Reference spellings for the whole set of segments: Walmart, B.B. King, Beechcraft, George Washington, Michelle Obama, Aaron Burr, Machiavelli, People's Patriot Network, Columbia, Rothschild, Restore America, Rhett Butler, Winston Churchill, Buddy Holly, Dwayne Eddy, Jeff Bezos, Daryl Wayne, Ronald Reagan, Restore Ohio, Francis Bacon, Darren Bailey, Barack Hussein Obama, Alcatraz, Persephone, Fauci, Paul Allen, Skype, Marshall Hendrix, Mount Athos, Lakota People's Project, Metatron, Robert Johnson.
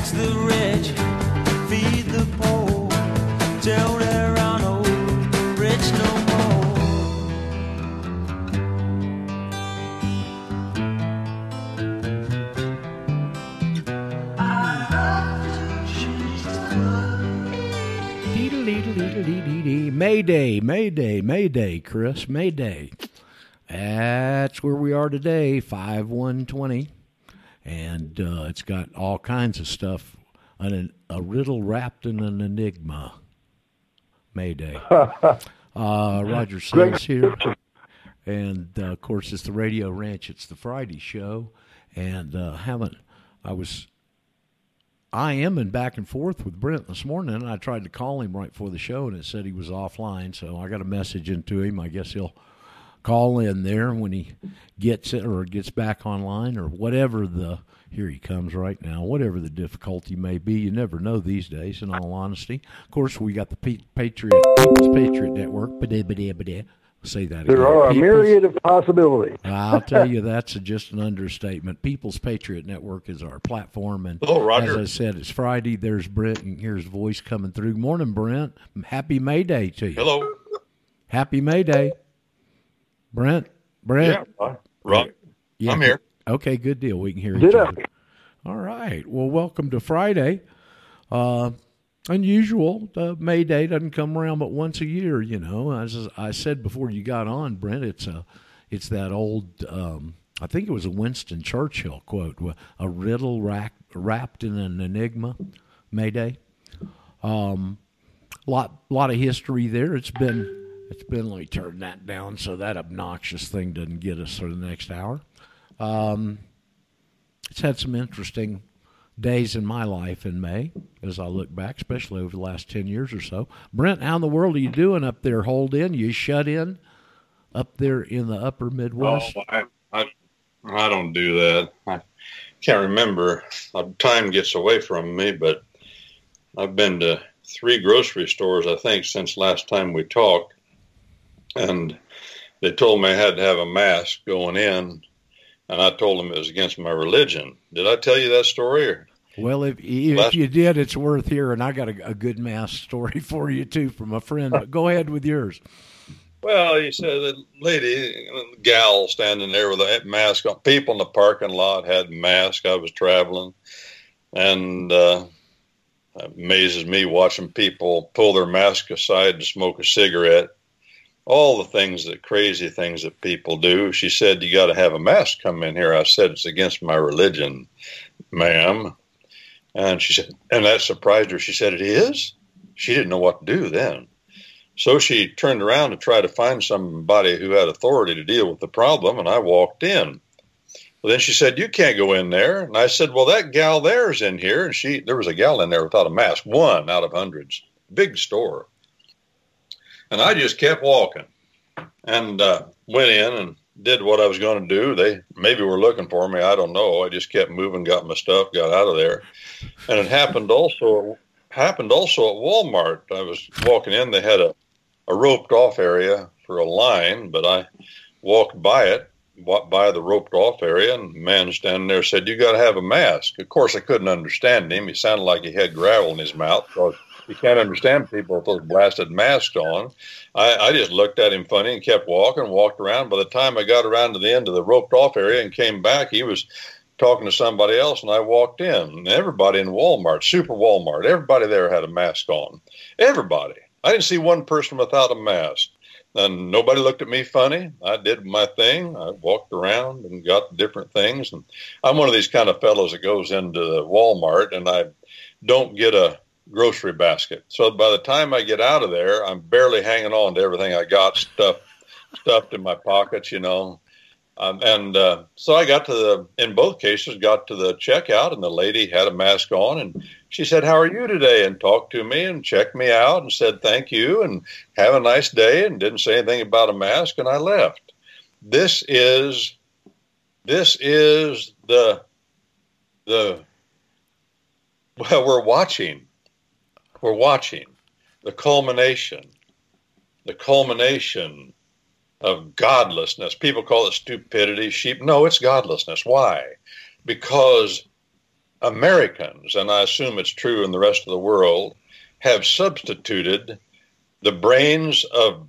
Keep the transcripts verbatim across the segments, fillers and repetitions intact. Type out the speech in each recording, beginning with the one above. tax the rich, feed the poor, till there are no rich no more. I love to change the world. Mayday, Mayday, Mayday, Chris, Mayday. That's where we are today, five one twenty, and uh, it's got all kinds of stuff, an, a riddle wrapped in an enigma. Mayday. uh, Roger Sings here, and uh, of course it's the Radio Ranch. It's the Friday show, and uh, haven't I was I am in back and forth with Brent this morning, and I tried to call him right before the show, and it said he was offline, so I got a message into him. I guess he'll call in there when he gets it or gets back online or whatever the, here he comes right now, whatever the difficulty may be. You never know these days, in all honesty. Of course, we got the Pe- Patriot, People's Patriot Network. Say that again. There are a People's, myriad of possibilities. I'll tell you, that's a, just an understatement. People's Patriot Network is our platform. And oh, Roger. As I said, it's Friday. There's Brent, and here's voice coming through. Morning, Brent. Happy May Day to you. Hello. Happy May Day. Brent, Brent, yeah, Rob, yeah. I'm here. Okay, good deal. We can hear each yeah. other. All right. Well, welcome to Friday. Uh, unusual. Uh, May Day doesn't come around but once a year, you know. As I said before you got on, Brent, it's a, it's that old. Um, I think it was a Winston Churchill quote: "A riddle rack, wrapped in an enigma." May Day. Um, lot, lot of history there. It's been. It's been like turn that down so that obnoxious thing doesn't get us for the next hour. Um, it's had some interesting days in my life in May as I look back, especially over the last ten years or so. Brent, how in the world are you doing up there? Holed in? You shut in up there in the upper Midwest? Oh, I, I, I don't do that. I can't remember. Time gets away from me, but I've been to three grocery stores, I think, since last time we talked. And they told me I had to have a mask going in, and I told them it was against my religion. Did I tell you that story? Or? Well, if, if Last... you did, it's worth hearing. I got a, a good mask story for you, too, from a friend. But go ahead with yours. Well, he said the lady, gal standing there with a mask on. People in the parking lot had masks. I was traveling, and uh, it amazes me watching people pull their mask aside to smoke a cigarette. All the things that crazy things that people do. She said, you got to have a mask come in here. I said, it's against my religion, ma'am. And she said, and that surprised her. She said, it is? She didn't know what to do then. So she turned around to try to find somebody who had authority to deal with the problem. And I walked in. Well, then she said, you can't go in there. And I said, well, that gal there's in here. And she, there was a gal in there without a mask, one out of hundreds, big store. And I just kept walking and uh, went in and did what I was going to do. They maybe were looking for me. I don't know. I just kept moving, got my stuff, got out of there. And it happened also happened also at Walmart. I was walking in. They had a, a roped-off area for a line, but I walked by it, walked by the roped-off area, and the man standing there said, you got to have a mask. Of course, I couldn't understand him. He sounded like he had gravel in his mouth, so you can't understand people with those blasted masks on. I, I just looked at him funny and kept walking, walked around. By the time I got around to the end of the roped-off area and came back, he was talking to somebody else, and I walked in. And everybody in Walmart, Super Walmart, everybody there had a mask on. Everybody. I didn't see one person without a mask. And nobody looked at me funny. I did my thing. I walked around and got different things. And I'm one of these kind of fellows that goes into Walmart, and I don't get a grocery basket. So by the time I get out of there, I'm barely hanging on to everything I got stuffed, stuffed in my pockets, you know. Um, and uh, so I got to the, in both cases, got to the checkout, and the lady had a mask on, and she said, how are you today? And talked to me and checked me out and said, thank you, and have a nice day, and didn't say anything about a mask, and I left. This is, this is the, the, well, we're watching. We're watching the culmination, the culmination of godlessness. People call it stupidity, sheep. No, it's godlessness. Why? Because Americans, and I assume it's true in the rest of the world, have substituted the brains of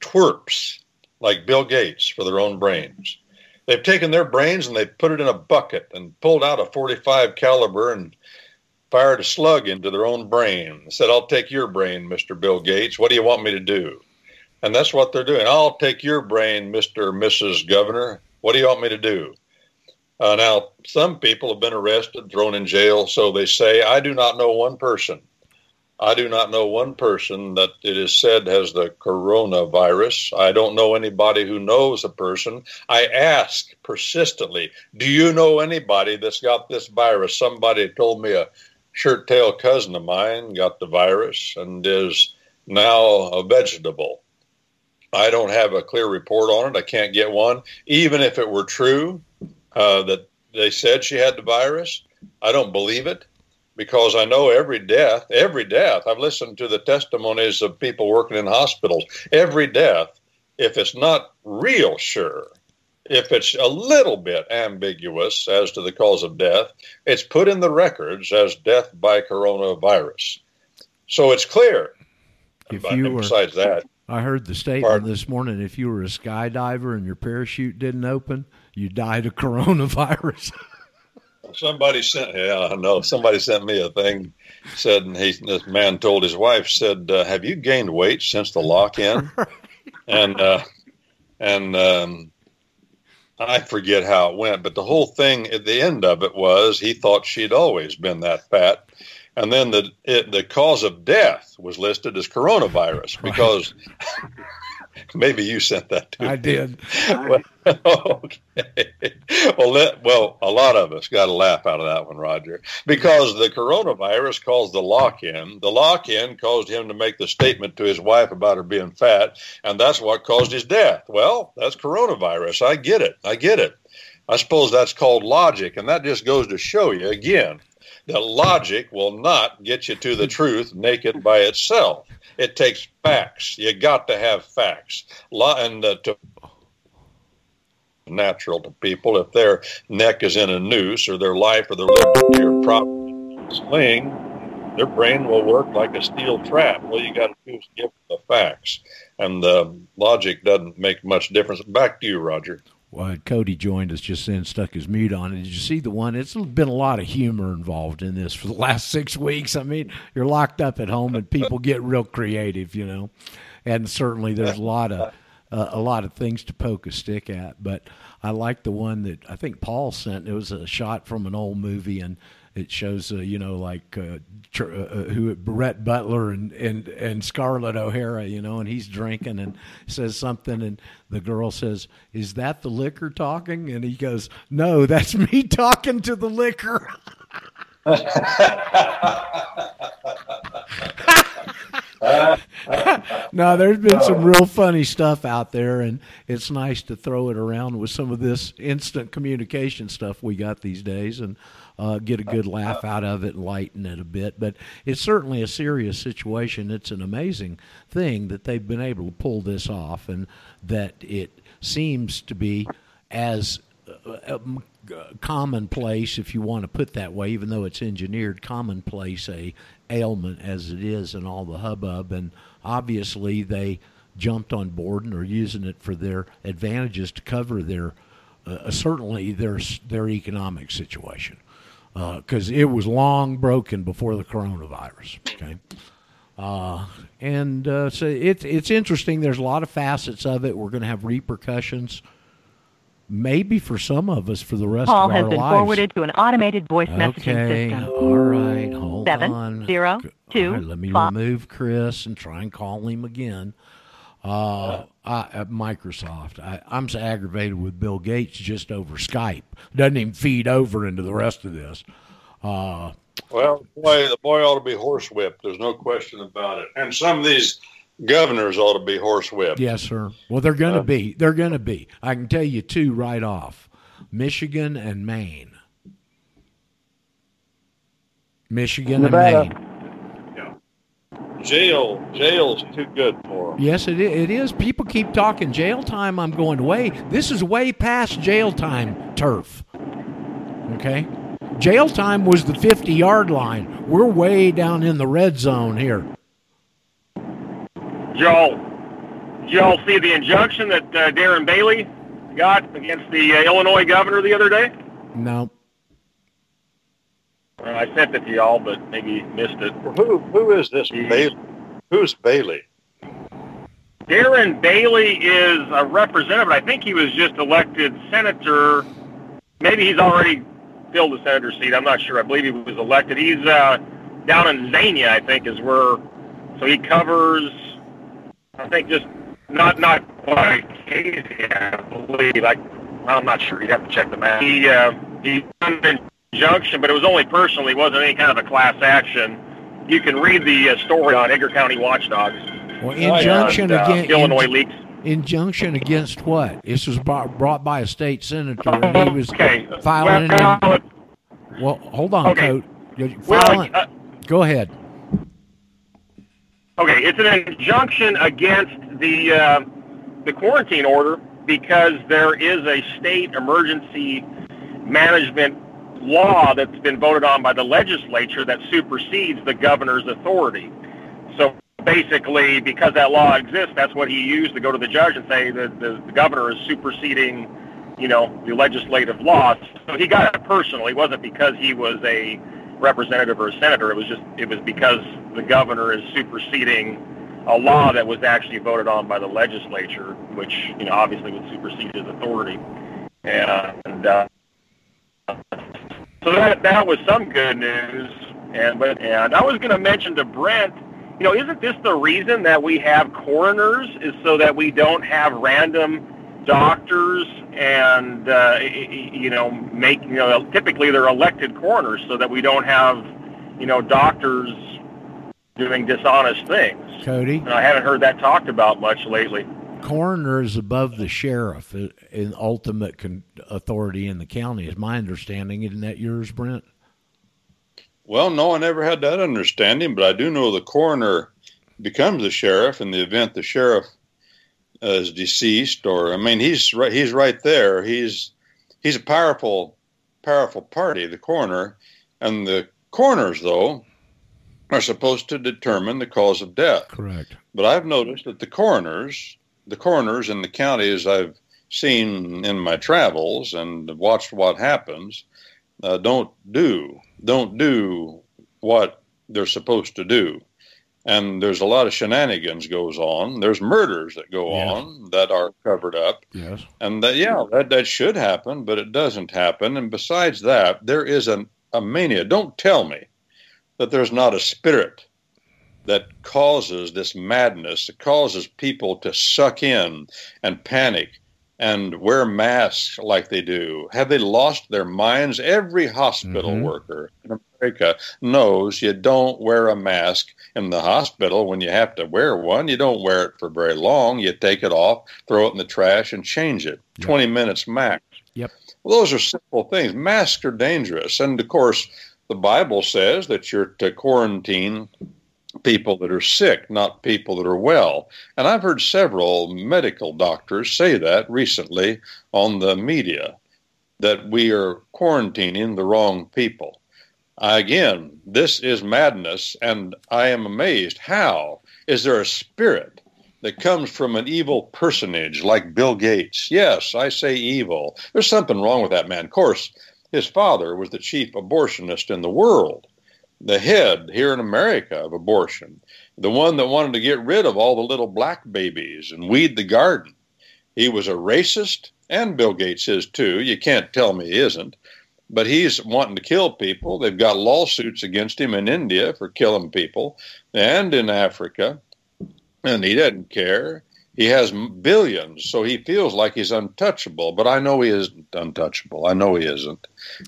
twerps like Bill Gates for their own brains. They've taken their brains and they've put it in a bucket and pulled out a forty-five caliber and fired a slug into their own brain. They said, I'll take your brain, Mister Bill Gates. What do you want me to do? And that's what they're doing. I'll take your brain, Mister and Missus Governor. What do you want me to do? Uh, now, some people have been arrested, thrown in jail, so they say. I do not know one person. I do not know one person that it is said has the coronavirus. I don't know anybody who knows a person. I ask persistently, do you know anybody that's got this virus? Somebody told me a shirt-tail cousin of mine got the virus and is now a vegetable. I don't have a clear report on it. I can't get one. Even if it were true uh, that they said she had the virus, I don't believe it. Because I know every death, every death, I've listened to the testimonies of people working in hospitals, every death, if it's not real sure, if it's a little bit ambiguous as to the cause of death, it's put in the records as death by coronavirus. So it's clear. If you were, besides that. I heard the statement pardon? This morning, if you were a skydiver and your parachute didn't open, you died of coronavirus. Somebody sent, yeah, I know. Somebody sent me a thing. Said and he, this man told his wife, said, uh, "Have you gained weight since the lock-in?" and uh, and um, I forget how it went, but the whole thing at the end of it was he thought she'd always been that fat, and then the it, the cause of death was listed as coronavirus because. Maybe you sent that to me. I did. Well, okay. Well, let, well, a lot of us got a laugh out of that one, Roger, because the coronavirus caused the lock-in. The lock-in caused him to make the statement to his wife about her being fat, and that's what caused his death. Well, that's coronavirus. I get it. I get it. I suppose that's called logic, and that just goes to show you, again, that logic will not get you to the truth naked by itself. It takes facts. You got to have facts. And uh, to natural to people, if their neck is in a noose or their life or their liberty or property is fleeing, their brain will work like a steel trap. Well, you got to do is give the facts, and the uh, logic doesn't make much difference. Back to you, Roger. Well, Cody joined us just then, stuck his mute on. And did you see the one? It's been a lot of humor involved in this for the last six weeks. I mean, you're locked up at home, and people get real creative, you know. And certainly, there's a lot of uh, a lot of things to poke a stick at. But I like the one that I think Paul sent. It was a shot from an old movie, and it shows, uh, you know, like uh, tr- uh, who Rhett Butler and, and and Scarlett O'Hara, you know, and he's drinking and says something, and the girl says, "Is that the liquor talking?" And he goes, "No, that's me talking to the liquor." No, there's been some real funny stuff out there, and it's nice to throw it around with some of this instant communication stuff we got these days and uh, get a good laugh out of it and lighten it a bit. But it's certainly a serious situation. It's an amazing thing that they've been able to pull this off and that it seems to be as uh, um, commonplace, if you want to put that way, even though it's engineered, commonplace a ailment as it is and all the hubbub. And obviously they jumped on board and are using it for their advantages to cover their, uh, certainly their, their economic situation. Uh, 'cause it was long broken before the coronavirus. Okay. Uh, and, uh, so it's, it's interesting. There's a lot of facets of it. We're going to have repercussions. Maybe for some of us for the rest Paul of our lives. Call has been lives. Forwarded to an automated voice okay, messaging system. All right, hold Seven, on. Zero, two, right, let me five. Remove Chris and try and call him again. Uh, I, at Microsoft, I, I'm so aggravated with Bill Gates just over Skype. Doesn't even feed over into the rest of this. Uh, well, the boy, the boy ought to be horsewhipped. There's no question about it. And some of these governors ought to be horsewhipped. Yes, sir. Well, they're going to uh, be. They're going to be. I can tell you two right off. Michigan and Maine. Michigan Nevada. and Maine. Yeah. Jail. Jail's too good for them. Yes, it is. It is. People keep talking jail time. I'm going way. This is way past jail time turf. Okay? Jail time was the fifty-yard line. We're way down in the red zone here. Y'all, y'all see the injunction that uh, Darren Bailey got against the uh, Illinois governor the other day? No. Well, I sent it to y'all, but maybe you missed it. Who Who is this He's, Bailey? Who's Bailey? Darren Bailey is a representative. I think he was just elected senator. Maybe he's already filled the senator seat. I'm not sure. I believe he was elected. He's uh, down in Zania, I think, is where. So he covers, I think, just not not quite Acadia, I believe. I, I'm not sure. You'd have to check the map. He uh, he done an injunction, but it was only personal. It wasn't any kind of a class action. You can read the uh, story on Edgar County Watchdogs. Well, injunction uh, against uh, Illinois in, leaks. Injunction against what? This was brought by a state senator, and he was okay. filing well, an in, well, hold on, okay. Coach. Filing, well, uh, go ahead. Okay, it's an injunction against the uh, the quarantine order because there is a state emergency management law that's been voted on by the legislature that supersedes the governor's authority. So basically, because that law exists, that's what he used to go to the judge and say that the, the governor is superseding, you know, the legislative law. So he got it personal. It wasn't because he was a representative or a senator. It was just it was because the governor is superseding a law that was actually voted on by the legislature, which, you know, obviously would supersede his authority. And uh, so that that was some good news. And but and I was going to mention to Brent, you know, isn't this the reason that we have coroners, is so that we don't have random doctors and, uh, you know, make, you know, typically they're elected coroners so that we don't have, you know, doctors doing dishonest things. Cody? And I haven't heard that talked about much lately. Coroner is above the sheriff in ultimate con- authority in the county, is my understanding. Isn't that yours, Brent? Well, no, I never had that understanding, but I do know the coroner becomes the sheriff in the event the sheriff uh, is deceased, or I mean, he's right, he's right there. He's he's a powerful, powerful party, the coroner, and the coroners though are supposed to determine the cause of death. Correct. But I've noticed that the coroners, the coroners in the counties I've seen in my travels and watched what happens, uh, don't do. don't do what they're supposed to do. And there's a lot of shenanigans goes on. There's murders that go yeah. on that are covered up. Yes. And that, yeah, that, that should happen, but it doesn't happen. And besides that, there is an, a mania. Don't tell me that there's not a spirit that causes this madness, that causes people to suck in and panic and wear masks like they do. Have they lost their minds? Every hospital mm-hmm. worker in America knows you don't wear a mask in the hospital when you have to wear one. You don't wear it for very long. You take it off, throw it in the trash, and change it. Yep. twenty minutes max. Yep. Well, those are simple things. Masks are dangerous. And, of course, the Bible says that you're to quarantine people that are sick, not people that are well. And I've heard several medical doctors say that recently on the media, that we are quarantining the wrong people. Again, this is madness, and I am amazed. How is there a spirit that comes from an evil personage like Bill Gates? Yes, I say evil. There's something wrong with that man. Of course, his father was the chief abortionist in the world, the head here in America of abortion, the one that wanted to get rid of all the little black babies and weed the garden. He was a racist, and Bill Gates is too. You can't tell me he isn't. But he's wanting to kill people. They've got lawsuits against him in India for killing people and in Africa, and he doesn't care. He has billions, so he feels like he's untouchable, but I know he isn't untouchable. I know he isn't.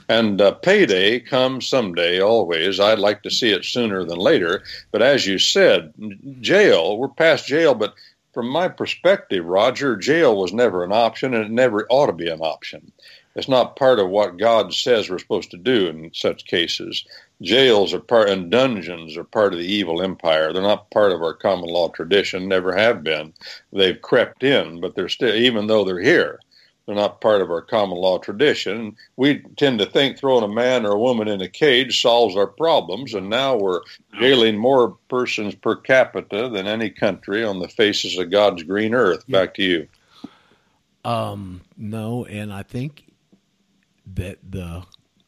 And uh, payday comes someday, always. I'd like to see it sooner than later. But as you said, jail, we're past jail, but from my perspective, Roger, jail was never an option, and it never ought to be an option. It's not part of what God says we're supposed to do in such cases. Jails are part, and dungeons are part of the evil empire. They're not part of our common law tradition, never have been. They've crept in, but they're still, even though they're here, They're not part of our common law tradition. We tend to think throwing a man or a woman in a cage solves our problems, and now we're jailing more persons per capita than any country on the faces of God's green earth. Back to you. Um, no, and I think that the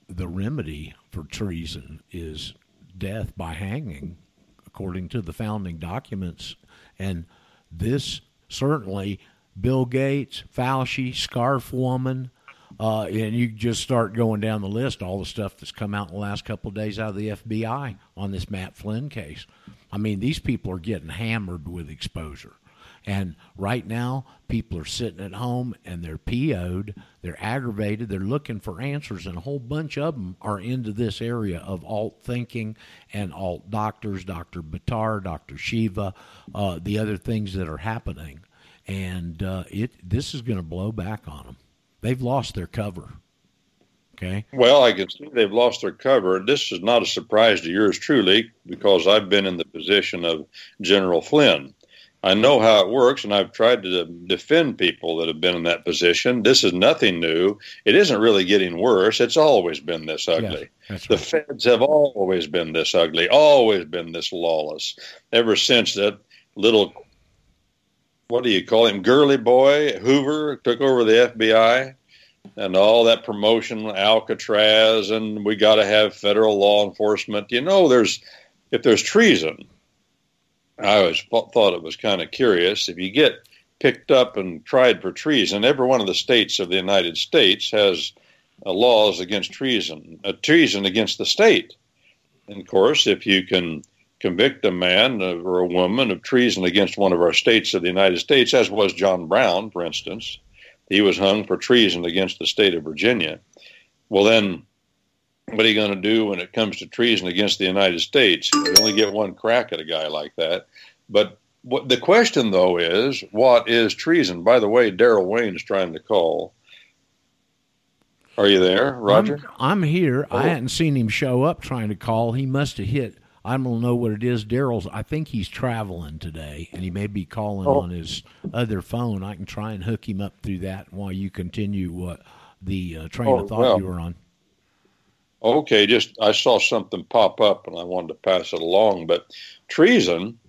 the remedy for treason is death by hanging, according to the founding documents. And this certainly... Bill Gates, Fauci, Scarf Woman, uh, and you just start going down the list, all the stuff that's come out in the last couple of days out of the F B I on this Matt Flynn case. I mean, these people are getting hammered with exposure. And right now, people are sitting at home and they're P O'd, they're aggravated, they're looking for answers, and a whole bunch of them are into this area of alt thinking and alt doctors, Doctor Buttar, Doctor Shiva, uh, the other things that are happening. And uh, it this is going to blow back on them. They've lost their cover. Okay. Well, I can see they've lost their cover. This is not a surprise to yours truly, because I've been in the position of General Flynn. I know how it works, and I've tried to defend people that have been in that position. This is nothing new. It isn't really getting worse. It's always been this ugly. Yeah, the right. Feds have always been this ugly, always been this lawless, ever since that little... what do you call him, Girly Boy Hoover took over the F B I and all that promotion, Alcatraz, and we got to have federal law enforcement. You know, there's if there's treason, I always thought it was kind of curious. If you get picked up and tried for treason, every one of the states of the United States has uh, laws against treason, uh, treason against the state. And, of course, if you can... convict a man or a woman of treason against one of our states of the United States, as was John Brown, for instance. He was hung for treason against the state of Virginia. Well, then, what are you going to do when it comes to treason against the United States? You only get one crack at a guy like that. But what, the question, though, is, what is treason? By the way, Daryl Wayne is trying to call. Are you there, Roger? I'm, I'm here. Oh. I hadn't seen him show up trying to call. He must have hit... I don't know what it is. Daryl's, I think he's traveling today, and he may be calling oh. on his other phone. I can try and hook him up through that while you continue uh, the uh, train oh, of thought well. you were on. Okay, just I saw something pop up, and I wanted to pass it along. But treason,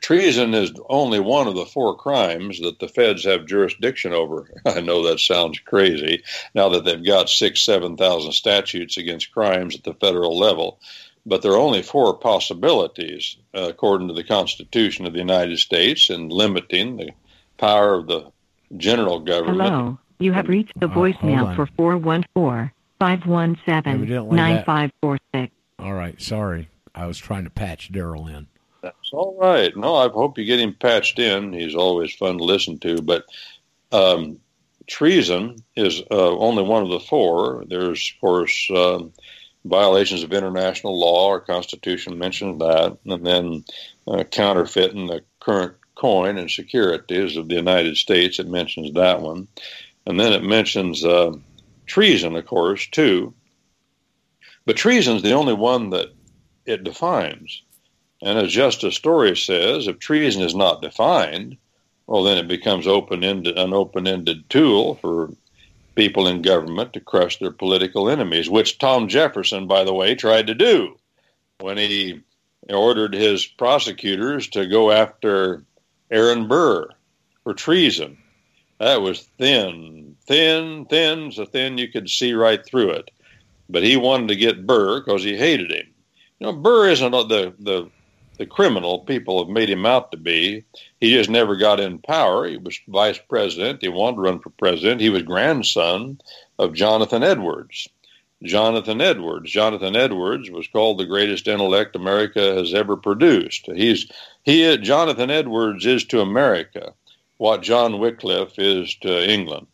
treason is only one of the four crimes that the feds have jurisdiction over. I know that sounds crazy, now that they've got six, seven thousand statutes against crimes at the federal level. But there are only four possibilities, uh, according to the Constitution of the United States, and limiting the power of the general government. Hello, you have reached the voicemail uh, for four one four, five one seven, nine five four six. All right, sorry. I was trying to patch Daryl in. That's all right. No, I hope you get him patched in. He's always fun to listen to. But um, treason is uh, only one of the four. There's, of course... Um, violations of international law or constitution mentioned that, and then uh, counterfeiting the current coin and securities of the United States. It mentions that one. And then it mentions uh, treason, of course, too. But treason is the only one that it defines. And as Justice Story says, if treason is not defined, well, then it becomes open-ended, an open-ended tool for people in government to crush their political enemies, which Tom Jefferson, by the way, tried to do when he ordered his prosecutors to go after Aaron Burr for treason. That was thin, thin, thin, so thin you could see right through it. But he wanted to get Burr because he hated him. You know, Burr isn't the, the, the criminal people have made him out to be. He just never got in power. He was vice president. He wanted to run for president. He was grandson of Jonathan Edwards. Jonathan Edwards. Jonathan Edwards was called the greatest intellect America has ever produced. He's he. Jonathan Edwards is to America what John Wycliffe is to England.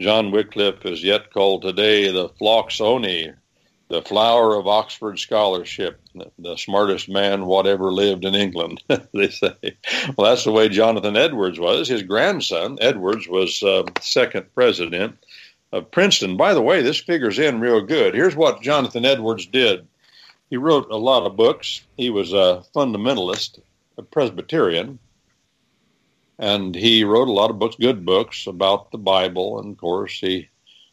John Wycliffe is yet called today the Floxoni, the flower of Oxford scholarship, the smartest man whatever lived in England, they say. Well, that's the way Jonathan Edwards was. His grandson, Edwards, was uh, second president of Princeton. By the way, this figures in real good. Here's what Jonathan Edwards did. He wrote a lot of books. He was a fundamentalist, a Presbyterian. And he wrote a lot of books, good books about the Bible. And of course, he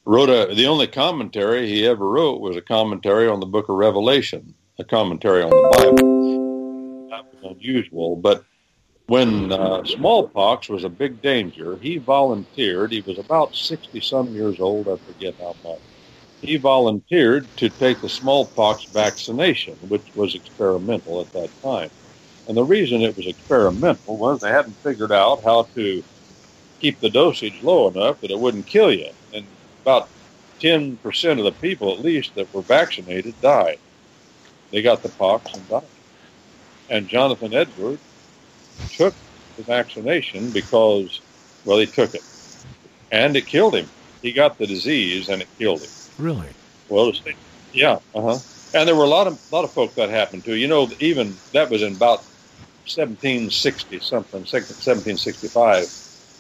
wrote a, the only commentary he ever wrote was a commentary on the book of Revelation, a commentary on the Bible. That was unusual. But when uh, smallpox was a big danger, he volunteered. He was about sixty-some years old. I forget how much. He volunteered to take the smallpox vaccination, which was experimental at that time. And the reason it was experimental was they hadn't figured out how to keep the dosage low enough that it wouldn't kill you. And about ten percent of the people, at least, that were vaccinated died. They got the pox and died. And Jonathan Edwards took the vaccination because, well, he took it. And it killed him. He got the disease, and it killed him. Really? Well, yeah, uh-huh. And there were a lot of lot of folk that happened to. You know, even that was in about seventeen sixty something, seventeen sixty-five.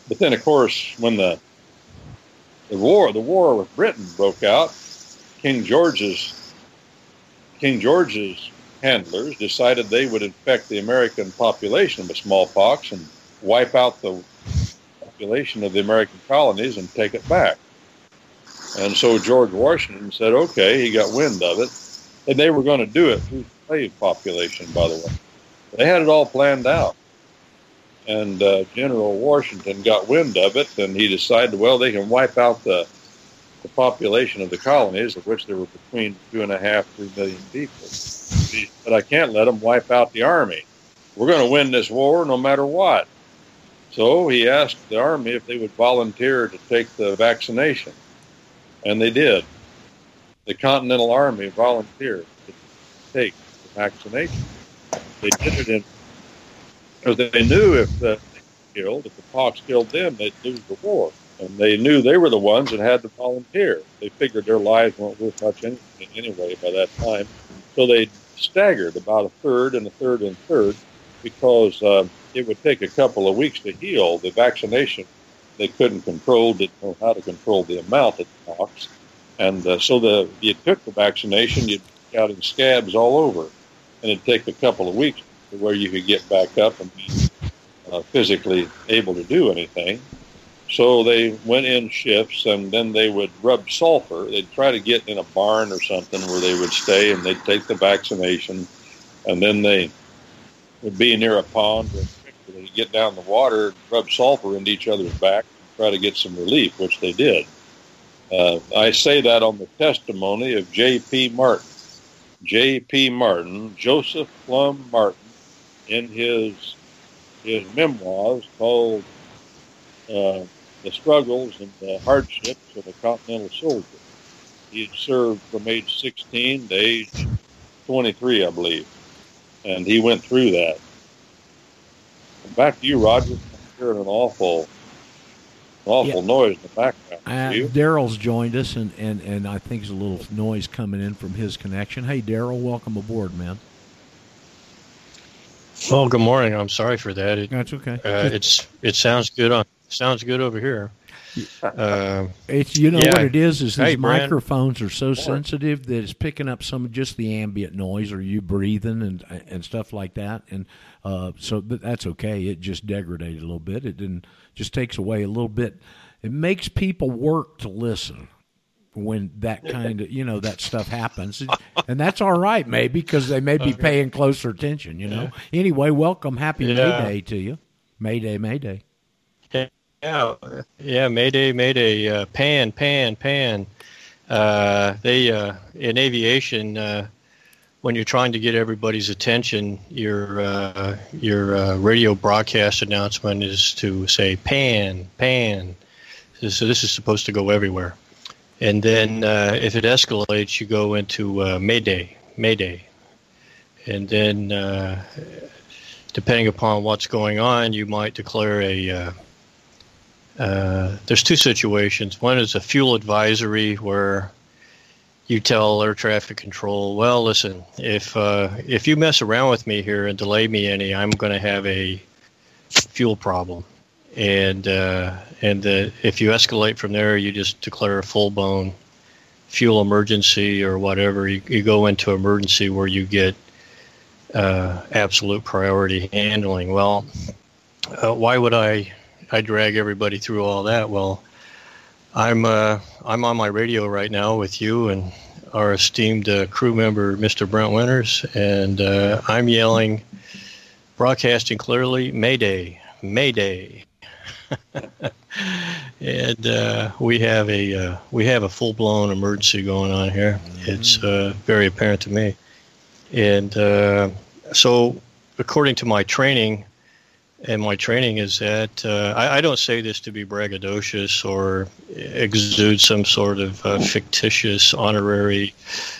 But then, of course, when the the war the war with Britain broke out, King George's King George's handlers decided they would infect the American population with smallpox and wipe out the population of the American colonies and take it back. And so George Washington said, okay, he got wind of it. And they were going to do it through the slave population, by the way. They had it all planned out. And uh, General Washington got wind of it, and he decided, well, they can wipe out the, the population of the colonies, of which there were between two and a half, three million people. But I can't let them wipe out the army. We're going to win this war no matter what. So he asked the army if they would volunteer to take the vaccination. And they did. The Continental Army volunteered to take the vaccination. They did it in, because they knew if the killed, if the pox killed them, they'd lose the war. And they knew they were the ones that had to volunteer. They figured their lives weren't worth much anything anyway by that time. So they staggered about a third and a third and a third, because uh, it would take a couple of weeks to heal. The vaccination they couldn't control, didn't know how to control the amount of the pox. And uh, so the you took the vaccination, you'd be out in scabs all over, and it'd take a couple of weeks to where you could get back up and be uh, physically able to do anything. So they went in shifts, and then they would rub sulfur. They'd try to get in a barn or something where they would stay, and they'd take the vaccination, and then they would be near a pond, and they'd get down the water, rub sulfur into each other's back, and try to get some relief, which they did. Uh, I say that on the testimony of J P. Martin. J P. Martin, Joseph Plum Martin, in his his memoirs called uh, The Struggles and the Hardships of a Continental Soldier. He had served from age sixteen to age twenty-three, I believe, and he went through that. And back to you, Roger. I'm hearing an awful... Awful yeah. noise in the background. Uh, Daryl's joined us, and, and, and I think there's a little noise coming in from his connection. Hey, Daryl, welcome aboard, man. Oh, good morning. I'm sorry for that. It, That's okay. Uh, it's it sounds good on sounds good over here. Uh, it's you know yeah. what it is is these hey, microphones Brent. are so sensitive that it's picking up some just the ambient noise or you breathing and and stuff like that, and uh, so but that's okay. It just degradated a little bit. It didn't just takes away a little bit. It makes people work to listen when that kind of you know that stuff happens, and that's all right maybe because they may be okay. paying closer attention. You know. Yeah. Anyway, welcome, happy yeah. May Day to you. May Day, May Day. Yeah. Yeah, yeah, Mayday, Mayday, uh, pan, pan, pan. Uh, they uh, in aviation, uh, when you're trying to get everybody's attention, your uh, your uh, radio broadcast announcement is to say pan, pan. So this is supposed to go everywhere. And then uh, if it escalates, you go into uh, Mayday, Mayday, and then uh, depending upon what's going on, you might declare a. Uh, Uh, there's two situations. One is a fuel advisory where you tell air traffic control, well, listen, if uh, if you mess around with me here and delay me any, I'm going to have a fuel problem. And uh, and the, if you escalate from there, you just declare a full-blown fuel emergency or whatever. You, you go into emergency where you get uh, absolute priority handling. Well, uh, why would I, I drag everybody through all that? Well, I'm uh, I'm on my radio right now with you and our esteemed uh, crew member, Mister Brent Winters, and uh, I'm yelling, broadcasting clearly, Mayday, Mayday. And uh, we have a uh, we have a full-blown emergency going on here. Mm-hmm. It's uh, very apparent to me. And uh, so according to my training, and my training is that uh, I, I don't say this to be braggadocious or exude some sort of uh, fictitious honorary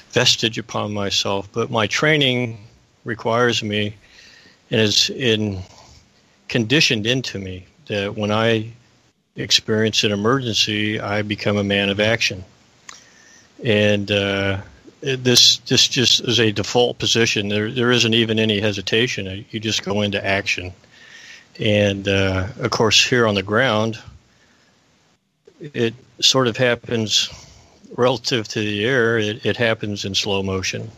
vestige upon myself, but my training requires me and is in conditioned into me that when I experience an emergency, I become a man of action. And uh, this this just is a default position. There there isn't even any hesitation. You just go into action. And, uh, of course, here on the ground, it sort of happens relative to the air. It, it happens in slow motion.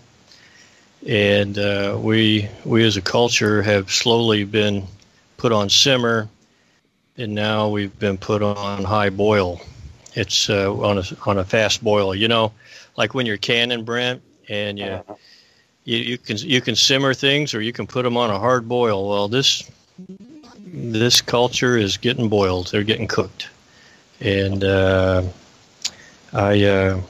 And uh, we we as a culture have slowly been put on simmer, and now we've been put on high boil. It's uh, on a, on a fast boil. You know, like when you're canning, Brent, and you, you, you, can, you can simmer things or you can put them on a hard boil. Well, this... This culture is getting boiled. They're getting cooked. And uh, I uh,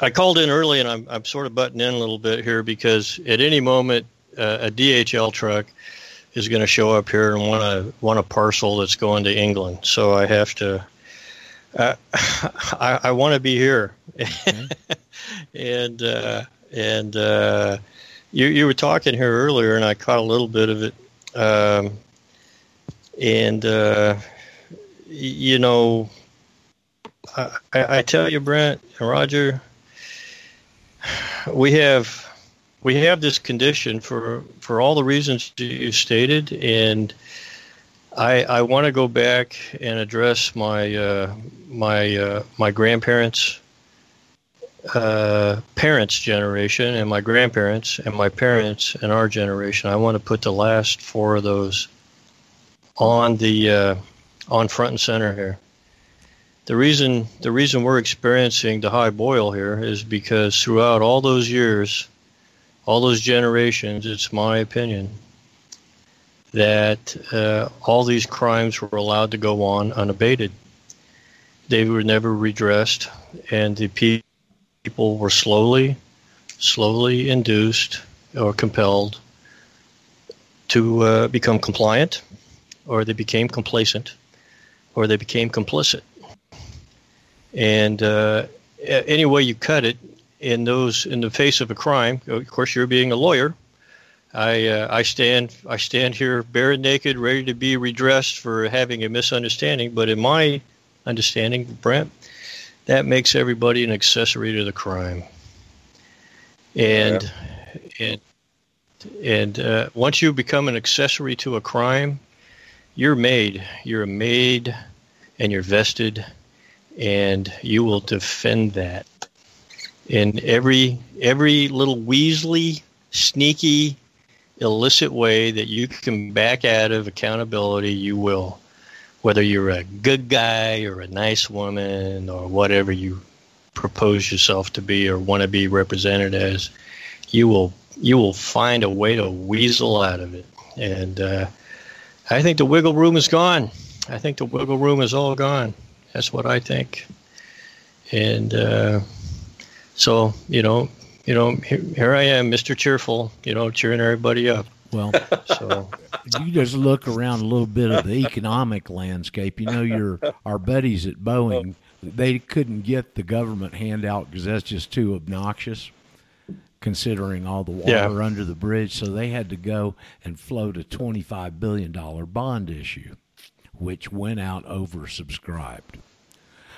I called in early, and I'm, I'm sort of butting in a little bit here because at any moment uh, a D H L truck is going to show up here and want to want a parcel that's going to England. So I have to uh, – I, I want to be here. Mm-hmm. and uh, and uh, you, you were talking here earlier, and I caught a little bit of it. Um, and, uh, you know, I, I tell you, Brent and Roger, we have, we have this condition for, for all the reasons you stated. And I, I want to go back and address my, uh, my, uh, my grandparents, uh, parents' generation and my grandparents and my parents and our generation. I want to put the last four of those on the uh, on front and center here. The reason the reason we're experiencing the high boil here is because throughout all those years, all those generations, it's my opinion that uh, all these crimes were allowed to go on unabated. They were never redressed, and the pe- people were slowly, slowly induced or compelled to uh, become compliant, or they became complacent, or they became complicit. And uh, any way you cut it, in those in the face of a crime, of course, you're being a lawyer. I uh, I stand I stand here bare and naked, ready to be redressed for having a misunderstanding. But in my understanding, Brent, that makes everybody an accessory to the crime. And yeah. and and uh, once you become an accessory to a crime, You're made, you're a maid, and you're vested, and you will defend that. In every every little weaselly, sneaky, illicit way that you can back out of accountability, you will. Whether you're a good guy or a nice woman or whatever you propose yourself to be or want to be represented as, you will you will find a way to weasel out of it. And uh I think the wiggle room is gone. I think the wiggle room is all gone. That's what I think. And uh, so, you know, you know, here, here I am, Mister Cheerful, you know, cheering everybody up. Well, so you just look around a little bit of the economic landscape. You know, your our buddies at Boeing, they couldn't get the government handout because that's just too obnoxious, considering all the water yeah. under the bridge. So they had to go and float a twenty-five billion dollars bond issue, which went out oversubscribed.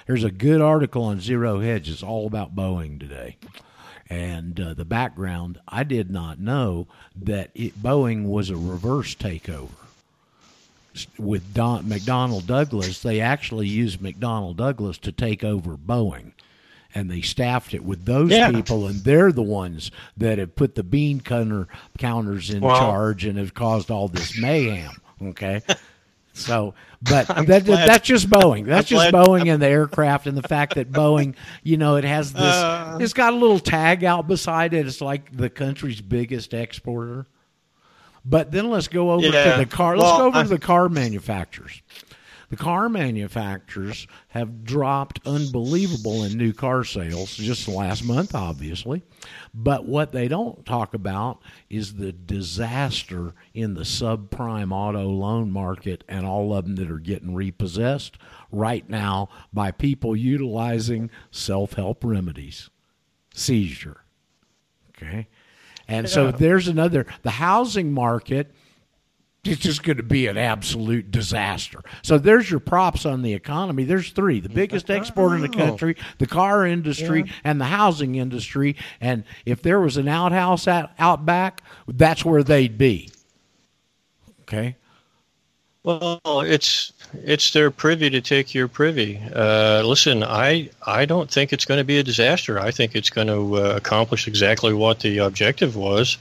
There's a good article on Zero Hedge. It's all about Boeing today. And uh, the background, I did not know that it, Boeing was a reverse takeover. With Don, McDonnell Douglas, they actually used McDonnell Douglas to take over Boeing. And they staffed it with those yeah. people, and they're the ones that have put the bean counter counters in wow. charge and have caused all this mayhem. Okay, So, but that, that's just Boeing. That's I'm just glad. Boeing and the aircraft, and the fact that Boeing, you know, it has this, uh, it's got a little tag out beside it. It's like the country's biggest exporter. But then let's go over yeah. to the car. Let's well, go over I'm, to the car manufacturers. The car manufacturers have dropped unbelievable in new car sales just last month, obviously. But what they don't talk about is the disaster in the subprime auto loan market and all of them that are getting repossessed right now by people utilizing self-help remedies. Seizure. Okay. And so there's another, the housing market, it's just going to be an absolute disaster. So there's your props on the economy. There's three, the biggest exporter in the country, the car industry, yeah. and the housing industry. And if there was an outhouse out, out back, that's where they'd be. Okay. Well, it's it's their privy to take your privy. Uh, listen, I I don't think it's going to be a disaster. I think it's going to uh, accomplish exactly what the objective was,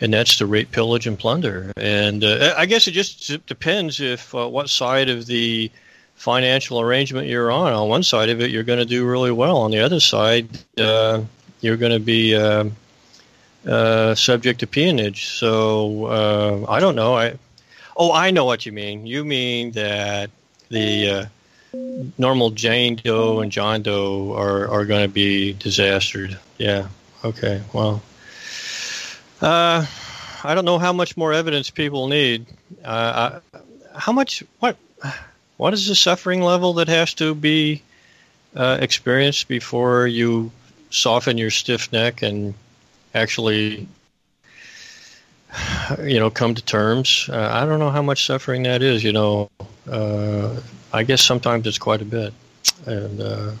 and that's to rape, pillage, and plunder. And uh, I guess it just depends if uh, what side of the financial arrangement you're on. On one side of it, you're going to do really well. On the other side, uh, you're going to be uh, uh, subject to peonage. So uh, I don't know. I. Oh, I know what you mean. You mean that the uh, normal Jane Doe and John Doe are, are going to be disastered. Yeah. Okay. Well, uh, I don't know how much more evidence people need. Uh, I, how much? What? What is the suffering level that has to be uh, experienced before you soften your stiff neck and actually, you know, come to terms? Uh, I don't know how much suffering that is, you know. Uh, I guess sometimes it's quite a bit. And uh,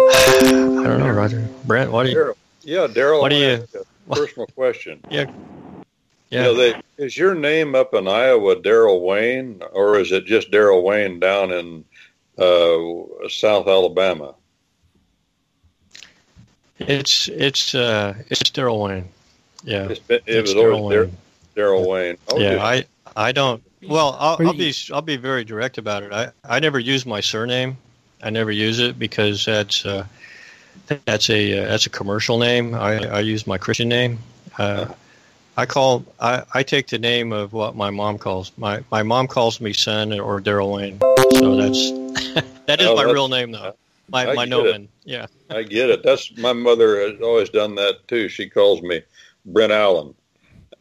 I don't know, Roger. Brent, what do you... Daryl. Yeah, Daryl, what do you... ask a personal question. Yeah. Yeah. You know, they, is your name up in Iowa Daryl Wayne, or is it just Daryl Wayne down in uh, South Alabama? It's, it's, uh, it's Daryl Wayne. Yeah, it's been, it was always Daryl Wayne. Oh, yeah, I, I don't. Well, I'll, I'll be I'll be very direct about it. I, I never use my surname. I never use it because that's uh, that's a uh, that's a commercial name. I, I use my Christian name. Uh, I call I, I take the name of what my mom calls my my mom calls me son or Daryl Wayne. So that's that is oh, my real name though. My I my nomen. Yeah, I get it. That's my mother has always done that too. She calls me Brent Allen,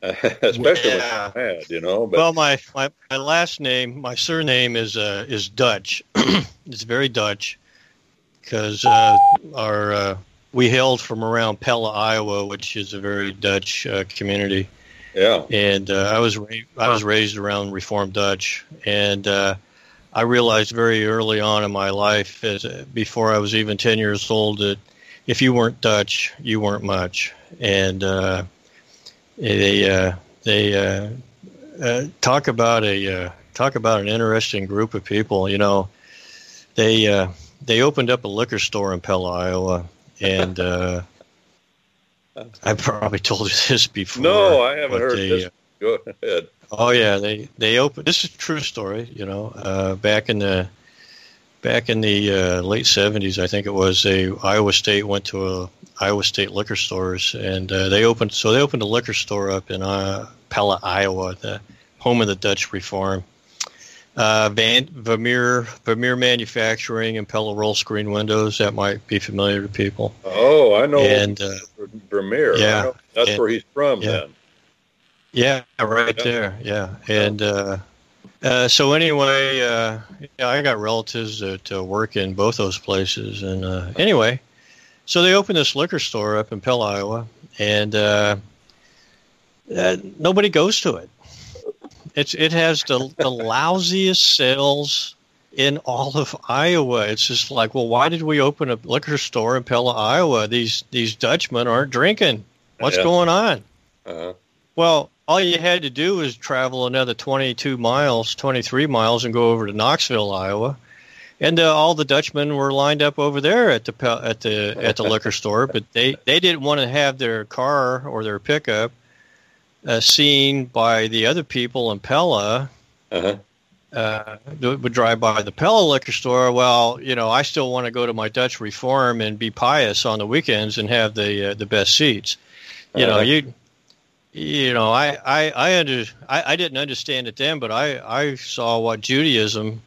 especially yeah. when I'm mad, you know. But. Well, my, my, my last name, my surname is uh, is Dutch. It's very Dutch because uh, our uh, we hailed from around Pella, Iowa, which is a very Dutch uh, community. Yeah, and uh, I was ra- I was raised around Reformed Dutch, and uh, I realized very early on in my life, as, uh, before I was even ten years old, that if you weren't Dutch, you weren't much, and uh, They uh, they uh, uh, talk about a uh, talk about an interesting group of people. You know, they uh, they opened up a liquor store in Pella, Iowa, and uh, I probably told you this before. No, I haven't heard they, this. Go ahead. Oh yeah, they they opened. This is a true story. You know, uh, back in the back in the uh, late seventies, I think it was. They Iowa State went to a Iowa State liquor stores, and uh, they opened. So they opened a liquor store up in uh, Pella, Iowa, the home of the Dutch Reform. Uh, Van, Vermeer, Vermeer Manufacturing and Pella roll screen windows. That might be familiar to people. Oh, I know. And uh, Vermeer. Yeah, that's and, where he's from. Yeah. Then. Yeah, right yeah. there. Yeah, and. Uh, Uh, so anyway, uh, yeah, I got relatives that uh, work in both those places. And uh, anyway, so they opened this liquor store up in Pella, Iowa, and uh, uh, nobody goes to it. It's It has the, the lousiest sales in all of Iowa. It's just like, well, why did we open a liquor store in Pella, Iowa? These, these Dutchmen aren't drinking. What's yeah. going on? Uh-huh. Well, all you had to do was travel another twenty-two miles, twenty-three miles, and go over to Knoxville, Iowa, and uh, all the Dutchmen were lined up over there at the at the at the liquor store. But they, they didn't want to have their car or their pickup uh, seen by the other people in Pella, uh-huh. uh, would drive by the Pella liquor store. Well, you know, I still want to go to my Dutch reform and be pious on the weekends and have the uh, the best seats. You uh, know, you you know, I I I, under, I I didn't understand it then, but I I saw what Judaism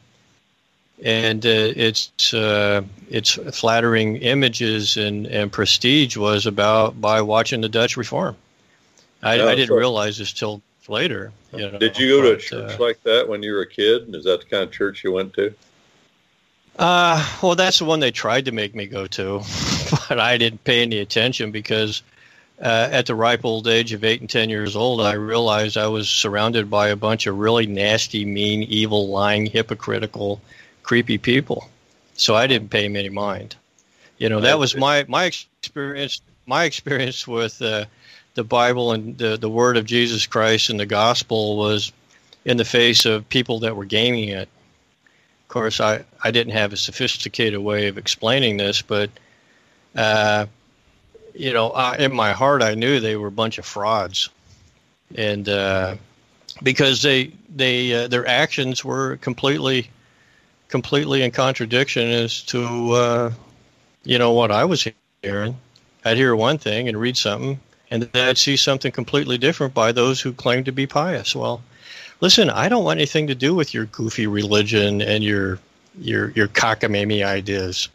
and uh, its uh, its flattering images and, and prestige was about by watching the Dutch reform. I, no, I didn't sure. realize this till later. You know, did you go to a church uh, like that when you were a kid? Is that the kind of church you went to? Uh, well, that's the one they tried to make me go to, but I didn't pay any attention because uh, at the ripe old age of eight and ten years old, I realized I was surrounded by a bunch of really nasty, mean, evil, lying, hypocritical, creepy people. So I didn't pay them any mind. You know, that was my, my experience, my experience with uh, the Bible and the, the word of Jesus Christ and the gospel was in the face of people that were gaming it. Of course, I, I didn't have a sophisticated way of explaining this, but, uh, you know, I, in my heart, I knew they were a bunch of frauds. And uh, because they they uh, their actions were completely, completely in contradiction as to, uh, you know, what I was hearing. I'd hear one thing and read something. And then I'd see something completely different by those who claim to be pious. Well, listen, I don't want anything to do with your goofy religion and your your your cockamamie ideas.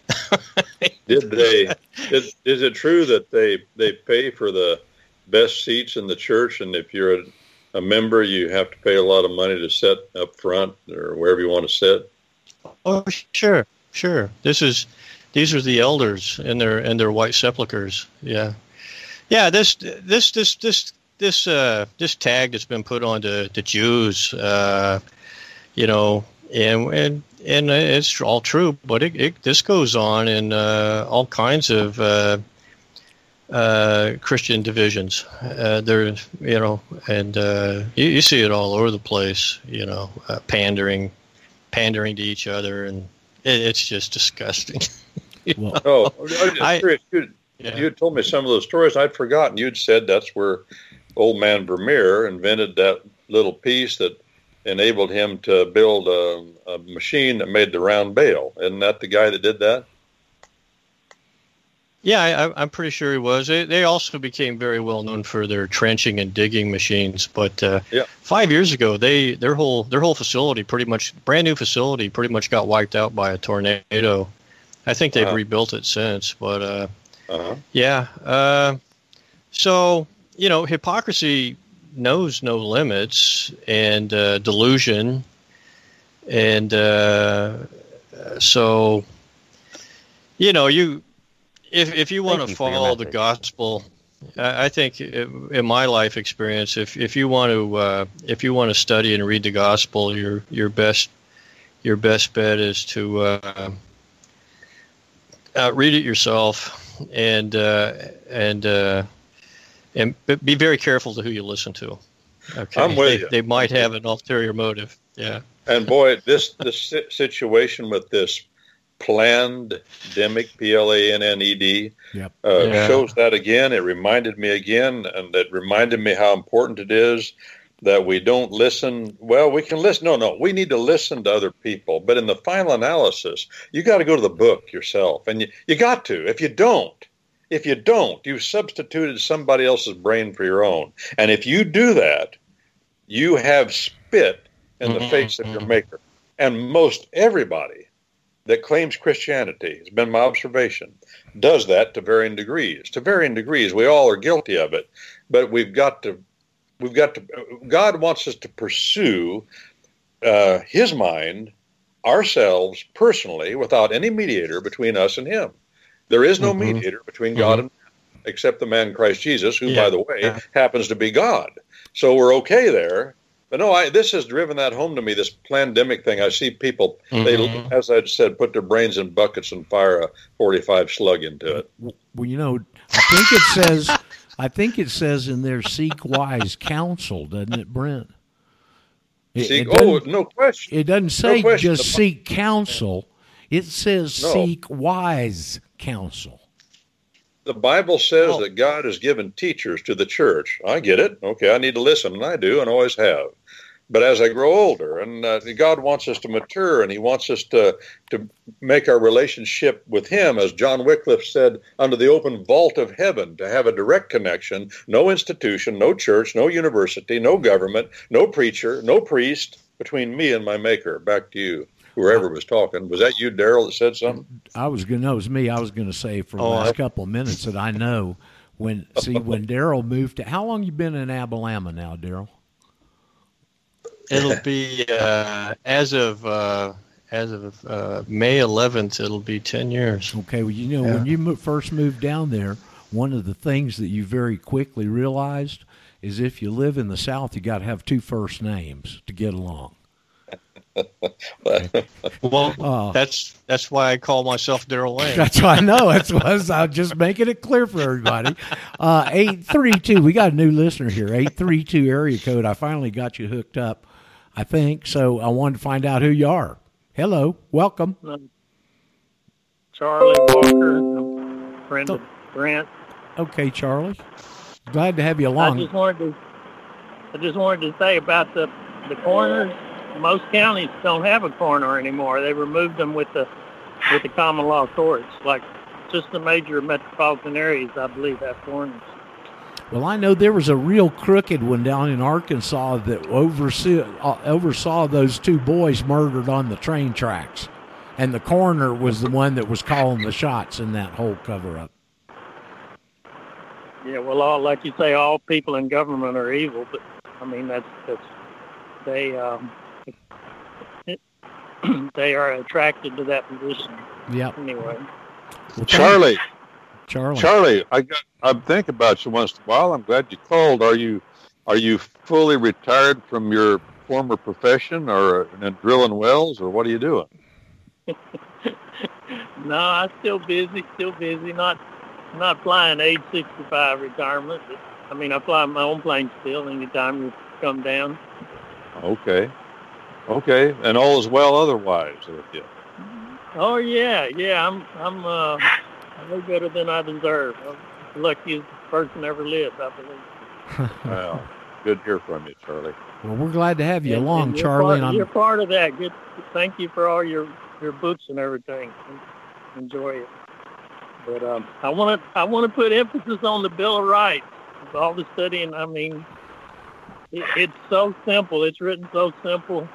Did they? Is, is it true that they they pay for the best seats in the church? And if you're a, a member, you have to pay a lot of money to sit up front or wherever you want to sit. Oh, sure, sure. This is these are the elders in their in their white sepulchers. Yeah. Yeah, this this this this this uh, this tag that's been put on to the Jews, uh, you know, and and and it's all true, but it, it this goes on in uh, all kinds of uh, uh, Christian divisions. Uh, there, you know, and uh, you, you see it all over the place. You know, uh, pandering, pandering to each other, and it, it's just disgusting. Well, oh, I just I, Yeah. You had told me some of those stories. I'd forgotten. You'd said that's where old man Vermeer invented that little piece that enabled him to build a, a machine that made the round bale. Isn't that the guy that did that? Yeah, I, I'm pretty sure he was. They, they also became very well known for their trenching and digging machines. But uh, yeah. five years ago, they their whole their whole facility, pretty much brand new facility, pretty much got wiped out by a tornado. I think they've wow. rebuilt it since, but. Uh, Uh-huh. Yeah. Uh, so, you know, hypocrisy knows no limits and uh, delusion. And uh, so, you know, you if if you want to follow the gospel, I, I think it, in my life experience, if, if you want to uh, if you want to study and read the gospel, your your best your best bet is to uh, uh, read it yourself. And uh, and uh, and be very careful to who you listen to. Okay, I'm with they, you. They might have an ulterior motive. Yeah. And boy, this this situation with this plandemic, P L A N N E D, yep. uh, yeah. shows that again. It reminded me again, and it reminded me how important it is that we don't listen. Well, we can listen. No, no, we need to listen to other people. But in the final analysis, you got to go to the book yourself. And you, you got to. If you don't, if you don't, you've substituted somebody else's brain for your own. And if you do that, you have spit in the mm-hmm. face of your maker. And most everybody that claims Christianity, it's been my observation, does that to varying degrees. To varying degrees, we all are guilty of it. But we've got to... We've got to. God wants us to pursue uh, His mind, ourselves personally, without any mediator between us and Him. There is no mm-hmm. mediator between mm-hmm. God and man, except the man Christ Jesus, who, yeah. by the way, yeah. happens to be God. So we're okay there. But no, I, this has driven that home to me. This pandemic thing. I see people. Mm-hmm. They, as I said, put their brains in buckets and fire a forty-five slug into it. Well, you know, I think it says. I think it says in there, seek wise counsel, doesn't it, Brent? It, seek, it oh, no question. It doesn't say no just seek counsel. It says no. seek wise counsel. The Bible says oh. that God has given teachers to the church. I get it. Okay, I need to listen, and I do, and always have. But as I grow older, and uh, God wants us to mature, and he wants us to, to make our relationship with him, as John Wycliffe said, under the open vault of heaven, to have a direct connection, no institution, no church, no university, no government, no preacher, no priest, between me and my maker. Back to you, whoever was talking. Was that you, Daryl, that said something? I was going to, no, it was me. I was going to say for the oh, last I... couple of minutes that I know when, see, when Daryl moved to, how long you been in Alabama now, Daryl? It'll be uh, as of uh, as of uh, May eleventh. It'll be ten years. Okay. Well, you know, yeah. when you mo- first moved down there, one of the things that you very quickly realized is if you live in the South, you got to have two first names to get along. well, uh, that's that's why I call myself Daryl Wayne. That's why I know. That's why I was, I'm just making it clear for everybody. Uh, eight three two. We got a new listener here. Eight three two area code. I finally got you hooked up. I think so. I wanted to find out who you are. Hello, welcome. Um, Charlie Walker, friend of Brent. Okay, Charlie. Glad to have you along. I just wanted to. I just wanted to say about the the coroners. Most counties don't have a coroner anymore. They removed them with the with the common law courts. Like just the major metropolitan areas, I believe, have coroners. Well, I know there was a real crooked one down in Arkansas that oversaw, oversaw those two boys murdered on the train tracks. And the coroner was the one that was calling the shots in that whole cover-up. Yeah, well, all, like you say, all people in government are evil. But, I mean, that's, that's they, um, it, they are attracted to that position. Yeah. Anyway. Well, Charlie. Charlie, Charlie, I got, I'm thinking about you once in a while. I'm glad you called. Are you, are you fully retired from your former profession, or drilling wells, or what are you doing? No, I'm still busy, still busy. Not, not flying age sixty-five retirement. I mean, I fly my own plane still. Anytime you come down. Okay, okay, and all is well otherwise with you. Oh yeah, yeah. I'm, I'm. Uh, way better than I deserve. I'm the luckiest person ever lived, I believe. Well, good to hear from you, Charlie. Well, we're glad to have you and, along, and you're Charlie. Part, and you're part of that. Good. Thank you for all your, your books and everything. Enjoy it. But um, I want to I want to put emphasis on the Bill of Rights. All the studying, I mean, it, it's so simple. It's written so simple,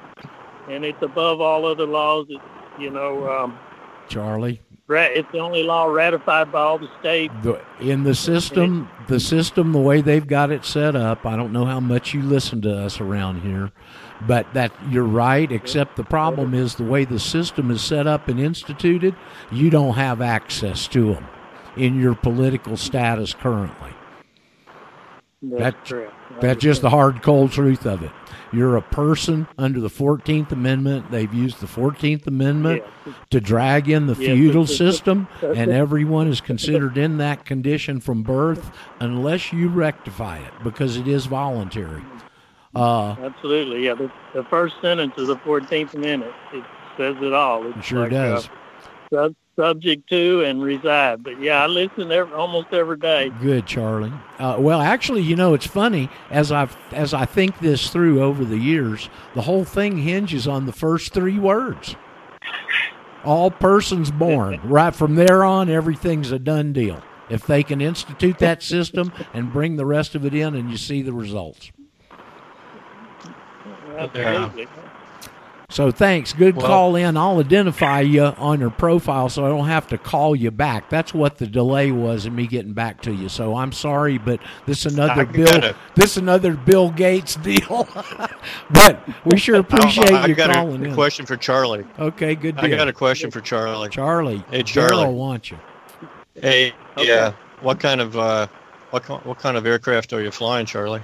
and it's above all other laws. It's, you know, um, Charlie. It's the only law ratified by all the states. In the system, the system, the way they've got it set up, I don't know how much you listen to us around here, but that you're right, except the problem is the way the system is set up and instituted, you don't have access to them in your political status currently. That's, that's true. That's just the hard, cold truth of it. You're a person under the fourteenth Amendment. They've used the fourteenth Amendment yeah. to drag in the yeah. feudal system, and everyone is considered in that condition from birth unless you rectify it, because it is voluntary. Uh, Absolutely, yeah. The, the first sentence of the fourteenth Amendment, it says it all. It's it sure like, does. Uh, subject to and reside. But yeah, I listen every, almost every day. Good, Charlie. Uh, well, actually, you know, it's funny, as I as I think this through over the years, the whole thing hinges on the first three words. All persons born. Right from there on, everything's a done deal. If they can institute that system and bring the rest of it in, and you see the results. Absolutely. So thanks. Good well, call in. I'll identify you on your profile so I don't have to call you back. That's what the delay was in me getting back to you. So I'm sorry, but this another Bill this another Bill Gates deal. But we sure appreciate I, I you got calling a, in. Question for Charlie. Okay, good deal. I got a question for Charlie. Charlie. Hey, Charlie. Daryl wants you. Hey, okay. yeah. What kind of uh, what what kind of aircraft are you flying, Charlie?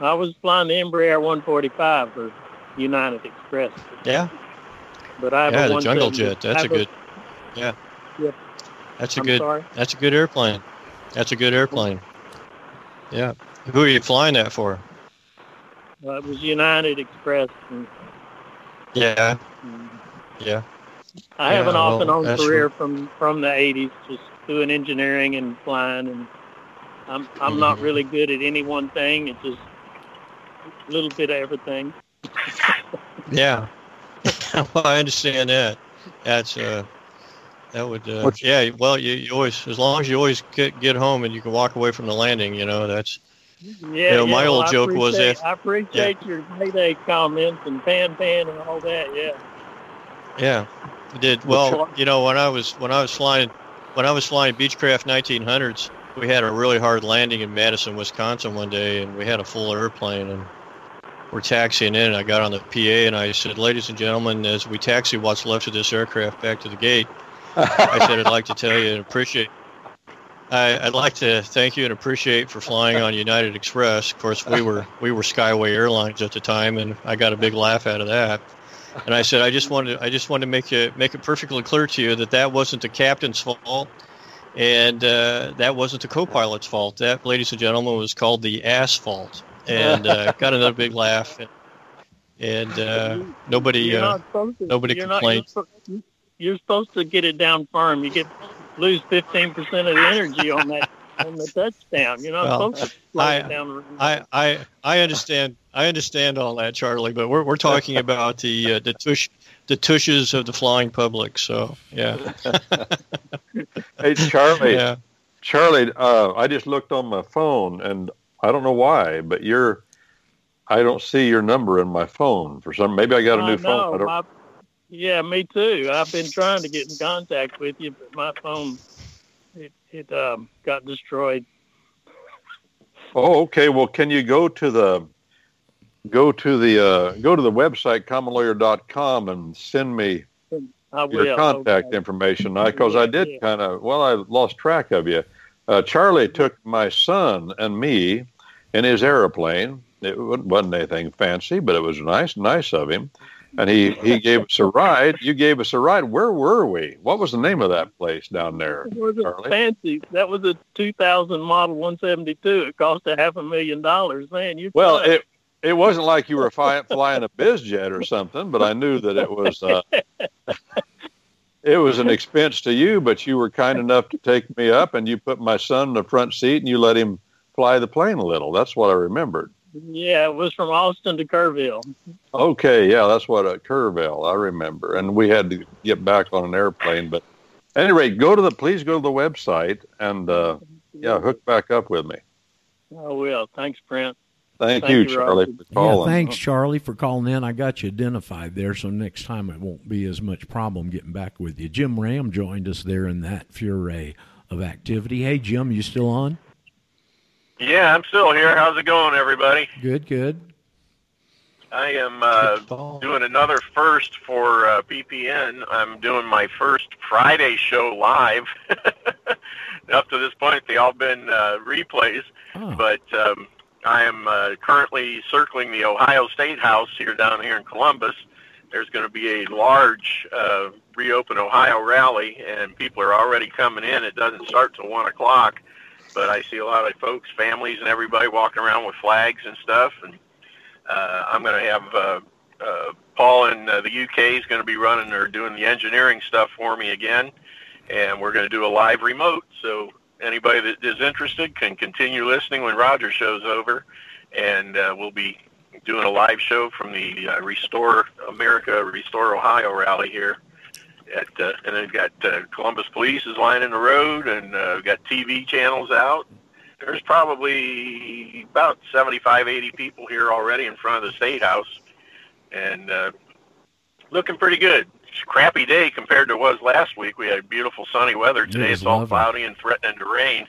I was flying the Embraer one forty-five for United Express. Yeah. But I have yeah, a the jungle jet. That's a good. A, yeah. Yeah. That's a I'm good. Sorry? That's a good airplane. That's a good airplane. Yeah. Who are you flying that for? Uh, it was United Express. And, yeah. And yeah. I have yeah, an off and on well, career from, from the eighties, just doing engineering and flying, and I'm I'm mm-hmm. not really good at any one thing. It's just a little bit of everything. Yeah. Well, I understand that. That's uh, that would uh, yeah. Well, you, you always, as long as you always get get home and you can walk away from the landing, you know, that's. Yeah, you know, yeah, my old well, joke was that. I appreciate yeah. your Mayday comments and pan pan and all that. Yeah. Yeah, I did well. You know, when I was when I was flying when I was flying Beechcraft nineteen hundreds, we had a really hard landing in Madison, Wisconsin one day, and we had a full airplane, and we're taxiing in. And I got on the P A and I said, "Ladies and gentlemen, as we taxi what's left of this aircraft back to the gate, I said I'd like to tell you and appreciate." I, I'd like to thank you and appreciate for flying on United Express. Of course, we were we were Skyway Airlines at the time, and I got a big laugh out of that. And I said, I just wanted I just wanted to make you make it perfectly clear to you that that wasn't the captain's fault, and uh, that wasn't the co-pilot's fault. That, ladies and gentlemen, was called the asphalt. And uh, got another big laugh, and, and uh, nobody you're uh, to, nobody you're complained. Not, you're, you're supposed to get it down firm. You get. Lose fifteen percent of the energy on that on the touchdown. You know, well, folks I, down I, I I understand I understand all that, Charlie, but we're we're talking about the uh, the tush the tushes of the flying public. So yeah. Hey Charlie, yeah. Charlie, uh, I just looked on my phone and I don't know why, but you're I don't see your number in my phone for some. Maybe I got a I new know, phone. I don't, my, Yeah, me too. I've been trying to get in contact with you, but my phone, it, it um, got destroyed. Oh, okay. Well, can you go to the, go to the, uh, go to the website, common lawyer dot com, and send me I will, your contact okay. information? Because I, I did yeah. kind of, well, I lost track of you. Uh, Charlie took my son and me in his airplane. It wasn't anything fancy, but it was nice, nice of him. And he, he gave us a ride. You gave us a ride. Where were we? What was the name of that place down there? It was a fancy. That was a two thousand model one seventy-two. It cost a half a million dollars. Man, you. Well, it, it wasn't like you were fly, flying a biz jet or something, but I knew that it was uh, it was an expense to you, but you were kind enough to take me up, and you put my son in the front seat, and you let him fly the plane a little. That's what I remembered. Yeah, it was from Austin to Kerrville. Okay, yeah, that's what, uh, Kerrville, I remember. And we had to get back on an airplane. But at any rate, go to the, please go to the website and, uh, yeah, hook back up with me. I will. Thanks, Brent. Thank, Thank you, you, Charlie, Robert. for calling. Yeah, thanks, Charlie, for calling in. I got you identified there, so next time it won't be as much problem getting back with you. Jim Ram joined us there in that fury of activity. Hey, Jim, you still on? Yeah, I'm still here. How's it going, everybody? Good, good. I am uh, doing another first for uh, P P N. I'm doing my first Friday show live. Up to this point, they've all been uh, replays. Oh. But um, I am uh, currently circling the Ohio State House here down here in Columbus. There's going to be a large uh, Reopen Ohio rally, and people are already coming in. It doesn't start till one o'clock. But I see a lot of folks, families, and everybody walking around with flags and stuff. And uh, I'm going to have uh, uh, Paul in uh, the U K is going to be running or doing the engineering stuff for me again. And we're going to do a live remote. So anybody that is interested can continue listening when Roger show's over. And uh, we'll be doing a live show from the uh, Restore America, Restore Ohio rally here. At, uh, and they've got uh, Columbus Police is lining the road, and uh, we've got T V channels out. There's probably about seventy-five, eighty people here already in front of the State House, and uh, looking pretty good. It's a crappy day compared to what it was last week. We had beautiful sunny weather today. It it's all cloudy and threatening to rain.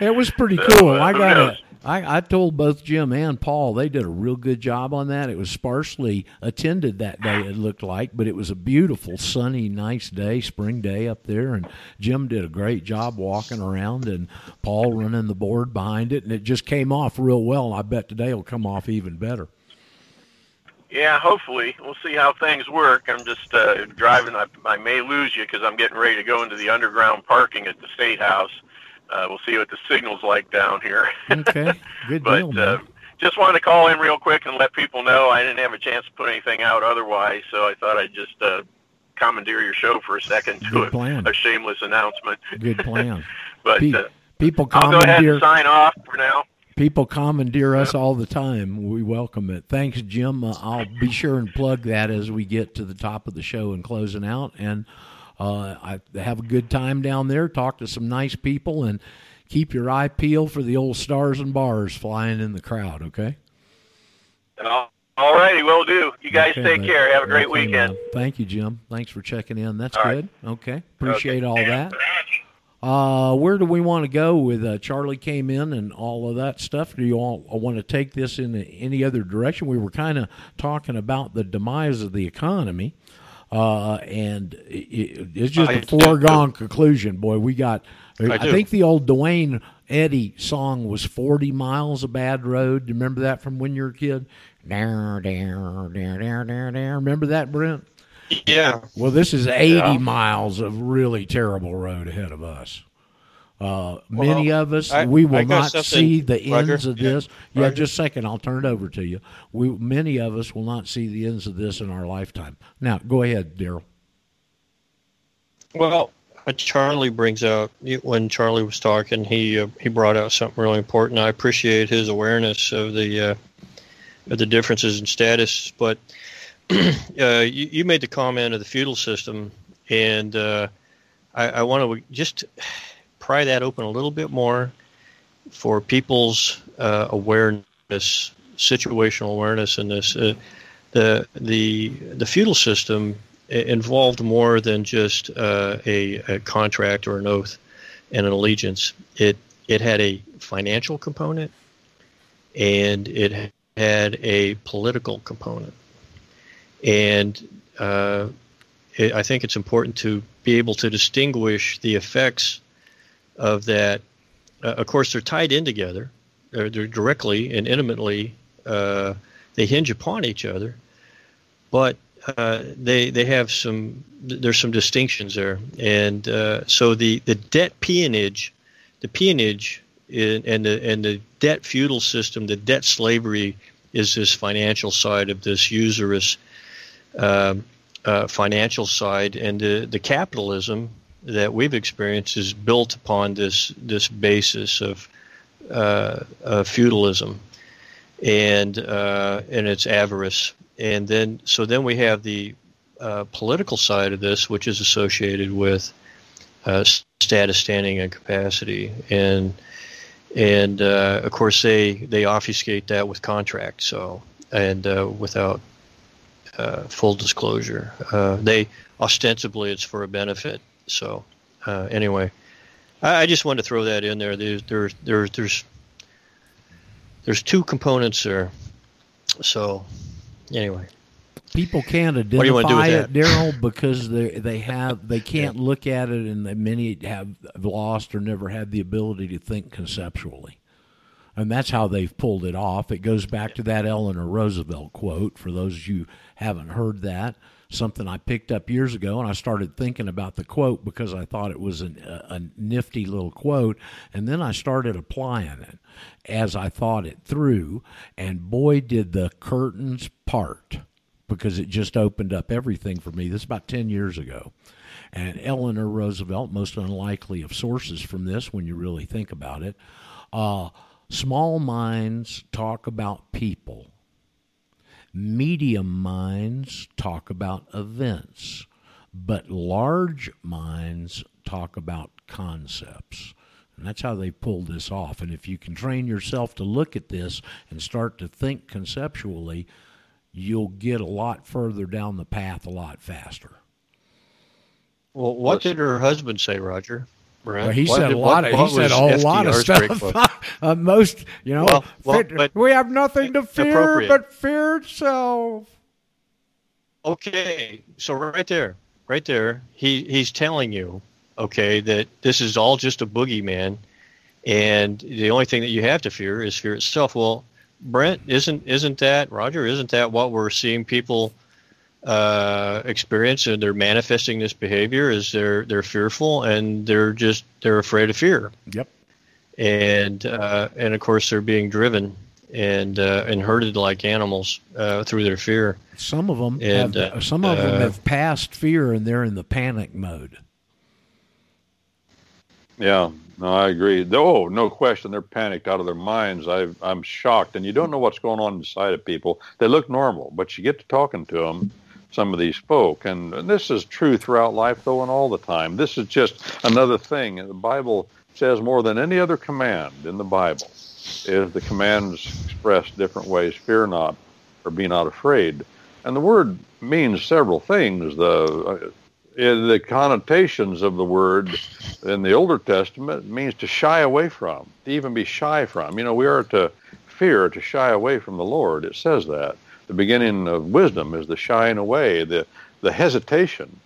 It was pretty so, cool. Uh, I got a, I, I told both Jim and Paul they did a real good job on that. It was sparsely attended that day, it looked like, but it was a beautiful, sunny, nice day, spring day up there, and Jim did a great job walking around and Paul running the board behind it, and it just came off real well. I bet today will come off even better. Yeah, hopefully. We'll see how things work. I'm just uh, driving. I, I may lose you because I'm getting ready to go into the underground parking at the State House. Uh, we'll see what the signal's like down here. Okay, good but, deal, man. Uh, just wanted to call in real quick and let people know I didn't have a chance to put anything out otherwise, so I thought I'd just uh, commandeer your show for a second to a, a shameless announcement. Good plan. But Pe- uh, people commandeer. I'll go ahead and sign off for now. People commandeer us all the time. We welcome it. Thanks, Jim. Uh, I'll be sure and plug that as we get to the top of the show and closing out. And uh, I have a good time down there. Talk to some nice people and keep your eye peeled for the old stars and bars flying in the crowd, okay? All righty, will do. You guys okay, take man. care. Have a great okay, weekend. Man. Thank you, Jim. Thanks for checking in. That's all good. Right. Okay. Appreciate okay. all that. Uh, where do we want to go with uh, Charlie came in and all of that stuff? Do you all want to take this in any other direction? We were kind of talking about the demise of the economy, uh, and it, it's just I, a foregone I, conclusion. Boy, we got – I, I think the old Dwayne Eddy song was forty miles a Bad Road. Do you remember that from when you were a kid? Down, down, down, down, down, down. Remember that, Brent? Yeah. Well, this is eighty yeah. miles of really terrible road ahead of us. Uh, well, many of us, I, we will not see the Roger, ends of yeah, this. Yeah, Roger. Just a second. I'll turn it over to you. We Many of us will not see the ends of this in our lifetime. Now, go ahead, Daryl. Well, Charlie brings out, when Charlie was talking, he uh, he brought out something really important. I appreciate his awareness of the, uh, of the differences in status, but... Uh, you, you made the comment of the feudal system, and uh, I, I want to just pry that open a little bit more for people's uh, awareness, situational awareness in this. Uh, the the the feudal system involved more than just uh, a, a contract or an oath and an allegiance. It it had a financial component, and it had a political component. And uh, it, I think it's important to be able to distinguish the effects of that. Uh, of course, they're tied in together. They're, they're directly and intimately. Uh, they hinge upon each other. But uh, they they have some – there's some distinctions there. And uh, so the, the debt peonage, the peonage in, and, the, and the debt feudal system, the debt slavery is this financial side of this usurious – Uh, uh, financial side, and the, the capitalism that we've experienced is built upon this this basis of, uh, of feudalism, and uh, and its avarice, and then so then we have the uh, political side of this, which is associated with uh, status, standing, and capacity, and and uh, of course they they obfuscate that with contracts, so and uh, without. Uh, full disclosure. Uh, they ostensibly it's for a benefit. So uh, anyway, I, I just wanted to throw that in there. There's there's there's there's, there's two components there. So anyway, people can't identify it, Daryl, because they they have they can't yeah. look at it, and they, many have lost or never had the ability to think conceptually. And that's how they've pulled it off. It goes back to that Eleanor Roosevelt quote, for those of you who haven't heard that, something I picked up years ago, and I started thinking about the quote because I thought it was an, a, a nifty little quote, and then I started applying it as I thought it through, and boy, did the curtains part, because it just opened up everything for me. This is about ten years ago. And Eleanor Roosevelt, most unlikely of sources from this when you really think about it, uh, small minds talk about people. Medium minds talk about events. But large minds talk about concepts. And that's how they pulled this off. And if you can train yourself to look at this and start to think conceptually, you'll get a lot further down the path a lot faster. Well, what did her husband say, Roger? Well, he what said did, a lot. What, of, what he said a whole lot of stuff. uh, most, you know, well, well, fit, we have nothing to fear but fear itself. Okay, so right there, right there, he he's telling you, okay, that this is all just a boogeyman, and the only thing that you have to fear is fear itself. Well, Brent, isn't isn't that Roger? Isn't that what we're seeing people? Uh, experience, and they're manifesting this behavior is they're they're fearful, and they're just they're afraid of fear. Yep. And uh, and of course they're being driven and uh, and herded like animals uh, through their fear. Some of them and, have, uh, some of them uh, have passed fear, and they're in the panic mode. Yeah, no, I agree. Oh, no question. They're panicked out of their minds. I've, I'm shocked. And you don't know what's going on inside of people. They look normal, but you get to talking to them, some of these folk. And, and this is true throughout life, though, and all the time. This is just another thing. The Bible says more than any other command in the Bible is the commands expressed different ways. Fear not, or be not afraid. And the word means several things. The... Uh, In the connotations of the word in the Older Testament means to shy away from, to even be shy from. You know, we are to fear, to shy away from the Lord. It says that. The beginning of wisdom is the shying away, the, the hesitation,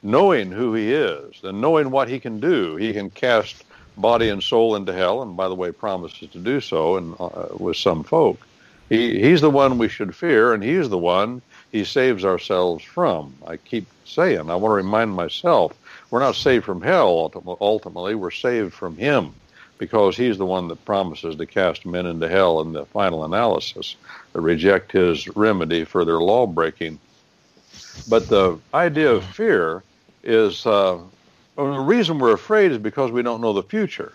knowing who he is and knowing what he can do. He can cast body and soul into hell, and by the way, promises to do so and uh, with some folk. He, he's the one we should fear, and he's the one he saves ourselves from. I keep saying, I want to remind myself, we're not saved from hell ultimately, we're saved from him, because he's the one that promises to cast men into hell in the final analysis, to reject his remedy for their law breaking. But the idea of fear is, uh, the reason we're afraid is because we don't know the future.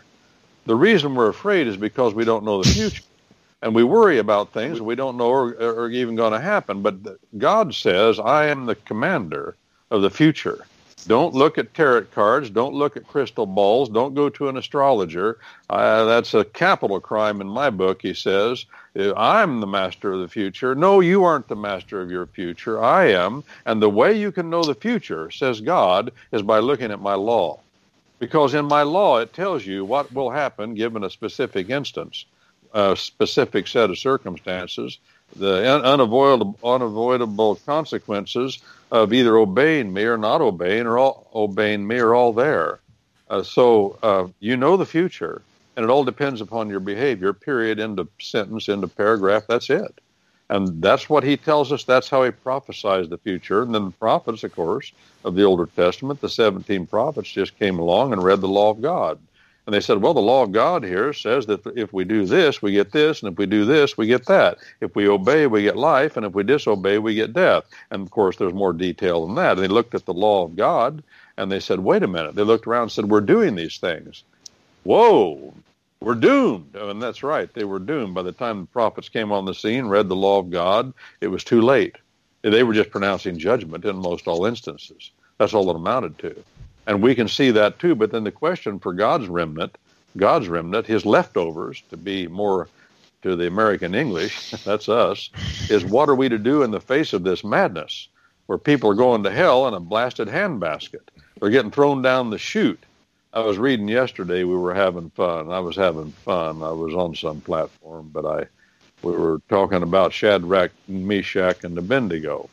The reason we're afraid is because we don't know the future. And we worry about things we don't know are, are even going to happen. But God says, I am the commander of the future. Don't look at tarot cards. Don't look at crystal balls. Don't go to an astrologer. Uh, that's a capital crime in my book, he says. I'm the master of the future. No, you aren't the master of your future. I am. And the way you can know the future, says God, is by looking at my law. Because in my law, it tells you what will happen given a specific instance. A specific set of circumstances, the un- unavoidable, unavoidable consequences of either obeying me or not obeying, or all, obeying me are all there. Uh, so uh, you know the future, and it all depends upon your behavior, period, end of sentence, end of paragraph, that's it. And that's what he tells us. That's how he prophesies the future. And then the prophets, of course, of the Older Testament, the seventeen prophets just came along and read the law of God. And they said, well, the law of God here says that if we do this, we get this, and if we do this, we get that. If we obey, we get life, and if we disobey, we get death. And, of course, there's more detail than that. And they looked at the law of God, and they said, wait a minute. They looked around and said, we're doing these things. Whoa, we're doomed. And that's right, they were doomed. By the time the prophets came on the scene, read the law of God, it was too late. They were just pronouncing judgment in most all instances. That's all it amounted to. And we can see that too, but then the question for God's remnant, God's remnant, his leftovers, to be more to the American English, that's us, is what are we to do in the face of this madness where people are going to hell in a blasted handbasket? They're getting thrown down the chute. I was reading yesterday, we were having fun. I was having fun. I was on some platform, but I we were talking about Shadrach, Meshach, and Abednego.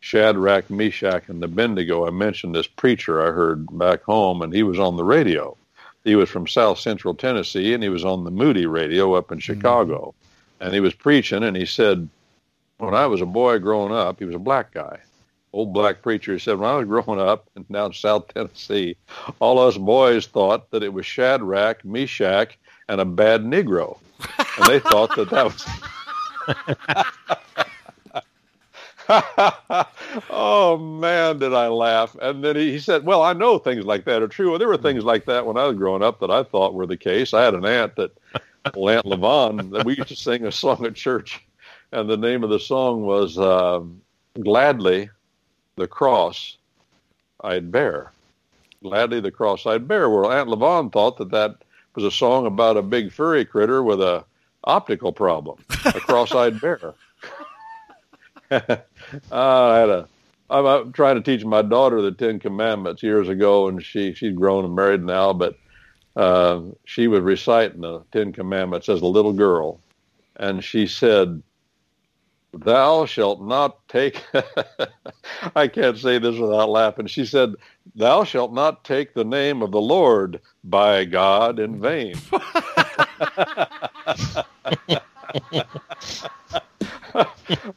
Shadrach, Meshach, and Abednego. I mentioned this preacher I heard back home, and he was on the radio. He was from South Central Tennessee, and he was on the Moody radio up in Chicago. Mm-hmm. And he was preaching, and he said, when I was a boy growing up, he was a black guy, old black preacher. He said, when I was growing up and down South Tennessee, all us boys thought that it was Shadrach, Meshach, and a bad Negro. And they thought that that was... Oh, man, did I laugh. And then he, he said, well, I know things like that are true. Well, there were things like that when I was growing up that I thought were the case. I had an aunt that, well, Aunt Levon, that we used to sing a song at church. And the name of the song was uh, Gladly the Cross I'd Bear. Gladly the Cross I'd Bear. Well, Aunt Levon thought that that was a song about a big furry critter with a optical problem, a cross-eyed bear. uh, I had a, I'm, I'm trying to teach my daughter the Ten Commandments years ago, and she, she's grown and married now, but uh, she was reciting the Ten Commandments as a little girl, and she said, thou shalt not take, I can't say this without laughing, she said, thou shalt not take the name of the Lord by God in vain.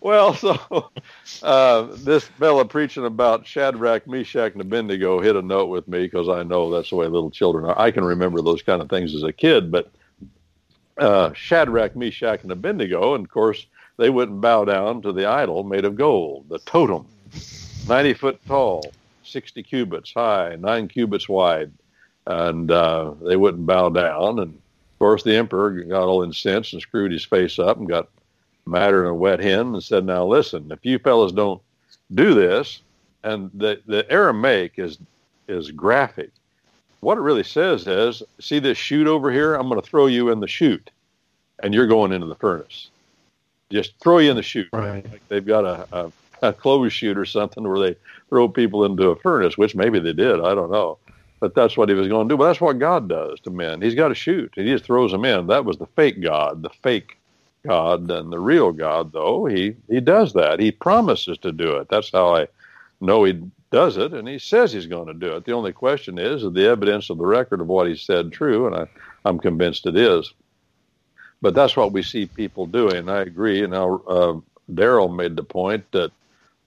Well, so uh, this fella preaching about Shadrach, Meshach, and Abednego hit a note with me, because I know that's the way little children are. I can remember those kind of things as a kid, but uh, Shadrach, Meshach, and Abednego, and of course, they wouldn't bow down to the idol made of gold, the totem, ninety foot tall, sixty cubits high, nine cubits wide. and uh, they wouldn't bow down. And of course, the emperor got all incensed and screwed his face up and got madder than a wet hen and said, "Now listen, if you fellas don't do this," and the the Aramaic is is graphic. What it really says is, "See this chute over here? I'm going to throw you in the chute, and you're going into the furnace. Just throw you in the chute." Right. Like they've got a, a, a closed chute or something where they throw people into a furnace, which maybe they did. I don't know. But that's what he was going to do. But that's what God does to men. He's got a chute. He just throws them in. That was the fake God, the fake God. And the real God, though, he, he does that. He promises to do it. That's how I know he does it, and he says he's going to do it. The only question is, is the evidence of the record of what he said true? And I, I'm convinced it is. But that's what we see people doing. I agree. And now uh, Daryl made the point that,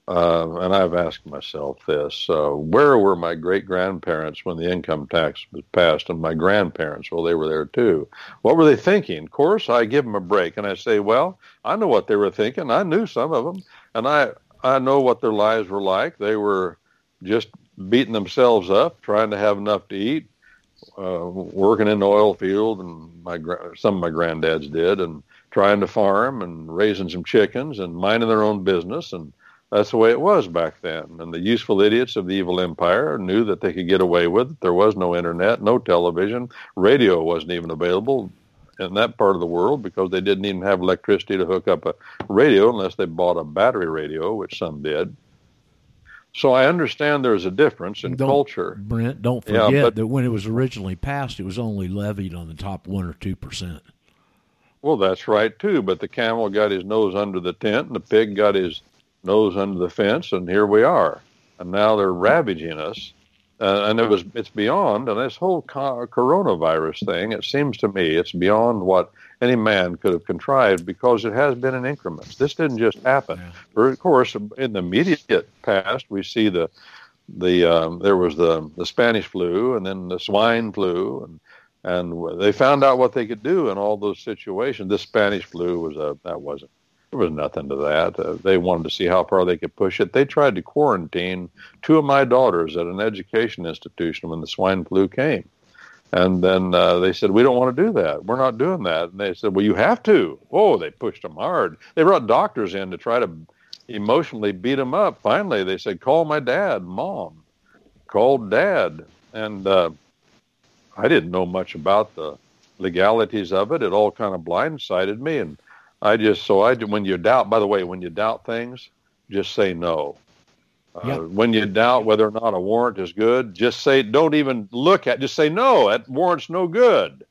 uh, and I've asked myself this, uh, where were my great-grandparents when the income tax was passed? And my grandparents, well, they were there too. What were they thinking? Of course, I give them a break, and I say, well, I know what they were thinking. I knew some of them, and I, I know what their lives were like. They were just beating themselves up, trying to have enough to eat, uh, working in the oil field, and my gra- some of my granddads did, and trying to farm and raising some chickens and minding their own business. And that's the way it was back then. And the useful idiots of the evil empire knew that they could get away with it. There was no internet, no television. Radio wasn't even available in that part of the world because they didn't even have electricity to hook up a radio unless they bought a battery radio, which some did. So I understand there's a difference in don't, culture. Brent, don't forget yeah, but, that when it was originally passed, it was only levied on the top one or two percent. Well, that's right, too. But the camel got his nose under the tent, and the pig got his nose under the fence, and here we are. And now they're ravaging us. Uh, and it was it's beyond, and this whole co- coronavirus thing, it seems to me, it's beyond what any man could have contrived because it has been in increments. This didn't just happen. Yeah. Of course, in the immediate past, we see the the um, there was the, the Spanish flu and then the swine flu, and and they found out what they could do in all those situations. This Spanish flu was a that wasn't. There was nothing to that. Uh, they wanted to see how far they could push it. They tried to quarantine two of my daughters at an education institution when the swine flu came. And then uh, they said, "We don't want to do that. We're not doing that." And they said, "Well, you have to." Oh, they pushed them hard. They brought doctors in to try to emotionally beat them up. Finally, they said, "Call my dad, mom." Called dad. And uh, I didn't know much about the legalities of it. It all kind of blindsided me. And I just, so I, when you doubt, by the way, when you doubt things, just say no. Uh, yep. When you doubt whether or not a warrant is good, just say, don't even look at, just say, no, that warrant's no good.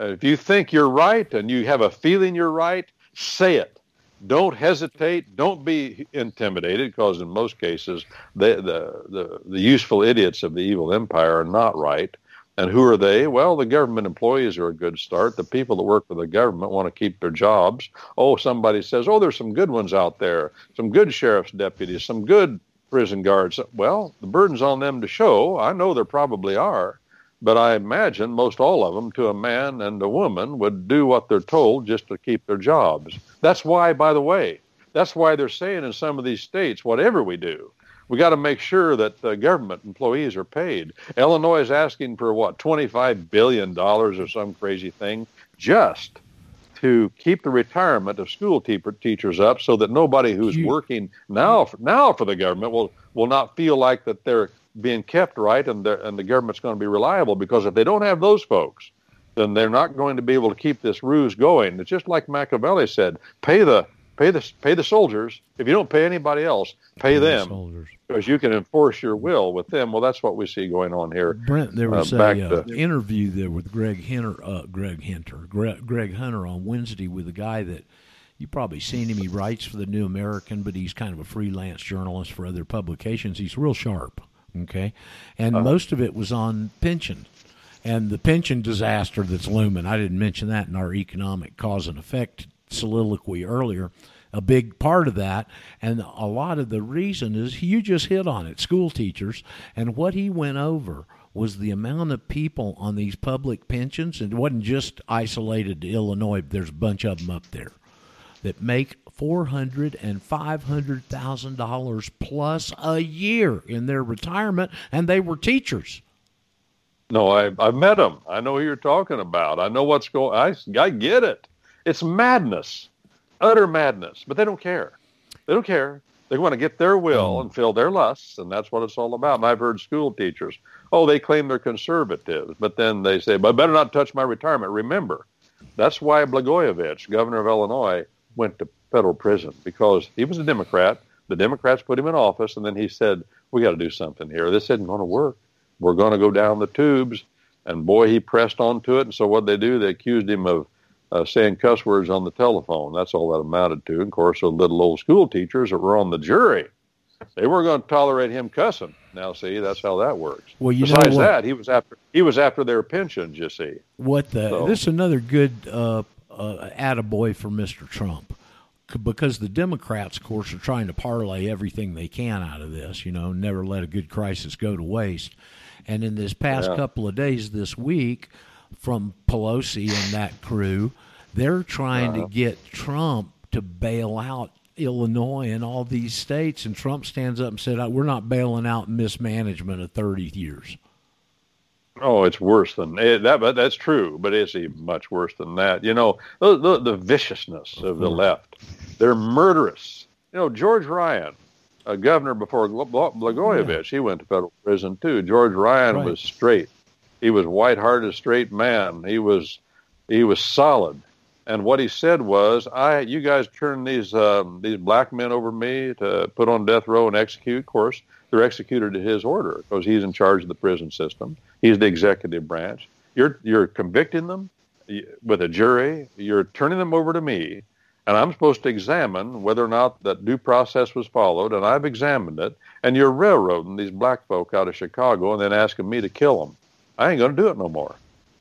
Uh, if you think you're right and you have a feeling you're right, say it. Don't hesitate. Don't be intimidated, because in most cases, they, the, the, the useful idiots of the evil empire are not right. And who are they? Well, the government employees are a good start. The people that work for the government want to keep their jobs. Oh, somebody says, oh, there's some good ones out there, some good sheriff's deputies, some good prison guards. Well, the burden's on them to show. I know there probably are, but I imagine most all of them, to a man and a woman, would do what they're told just to keep their jobs. That's why, by the way, that's why they're saying in some of these states, whatever we do, we got to make sure that the government employees are paid. Illinois is asking for, what, twenty-five billion dollars or some crazy thing just to keep the retirement of school te- teachers up so that nobody who's you, working now for, now for the government will, will not feel like that they're being kept right and, and the government's going to be reliable, because if they don't have those folks, then they're not going to be able to keep this ruse going. It's just like Machiavelli said, pay the Pay the pay the soldiers. If you don't pay anybody else, pay, pay them, because you can enforce your will with them. Well, that's what we see going on here. Brent, there was uh, a uh, to... interview there with Greg Hunter, uh, Greg Hunter, Greg, Greg Hunter on Wednesday with a guy that you probably seen him. He writes for the New American, but he's kind of a freelance journalist for other publications. He's real sharp, okay, and uh, most of it was on pension and the pension disaster that's looming. I didn't mention that in our economic cause and effect soliloquy earlier. A big part of that, and a lot of the reason is, you just hit on it, school teachers. And what he went over was the amount of people on these public pensions, and it wasn't just isolated to Illinois, there's a bunch of them up there that make four hundred thousand dollars and five hundred thousand dollars plus a year in their retirement, and they were teachers. No, I, I've met him. I know who you're talking about. I know what's going on. I, I get it. It's madness, utter madness, but they don't care. They don't care. They want to get their will and fill their lusts, and that's what it's all about. And I've heard school teachers, oh, they claim they're conservatives, but then they say, but I better not touch my retirement. Remember, that's why Blagojevich, governor of Illinois, went to federal prison, because he was a Democrat. The Democrats put him in office, and then he said, we got to do something here. This isn't going to work. We're going to go down the tubes. And boy, he pressed on to it. And so what they do, they accused him of uh, saying cuss words on the telephone. That's all that amounted to. And of course, the little old school teachers that were on the jury, they weren't going to tolerate him cussing. Now, see, that's how that works. Well, you Besides know what? that, he was after he was after their pensions, you see. What the? So. This is another good uh, uh, attaboy for Mister Trump. Because the Democrats, of course, are trying to parlay everything they can out of this, you know, never let a good crisis go to waste. And in this past yeah. couple of days this week, from Pelosi and that crew, they're trying uh-huh. to get Trump to bail out Illinois and all these states. And Trump stands up and said, we're not bailing out mismanagement of thirty years. Oh, it's worse than it, that. But that's true. But it's even much worse than that. You know, the, the, the viciousness of the left. They're murderous. You know, George Ryan, a governor before Blagojevich, yeah. he went to federal prison too. George Ryan right. was straight. He was white-hearted, straight man. He was, he was solid. And what he said was, "I, you guys turn these um, these black men over me to put on death row and execute." Of course, they're executed at his order because he's in charge of the prison system. He's the executive branch. You're you're convicting them with a jury. You're turning them over to me, and I'm supposed to examine whether or not that due process was followed. And I've examined it. And you're railroading these black folk out of Chicago and then asking me to kill them. I ain't going to do it no more.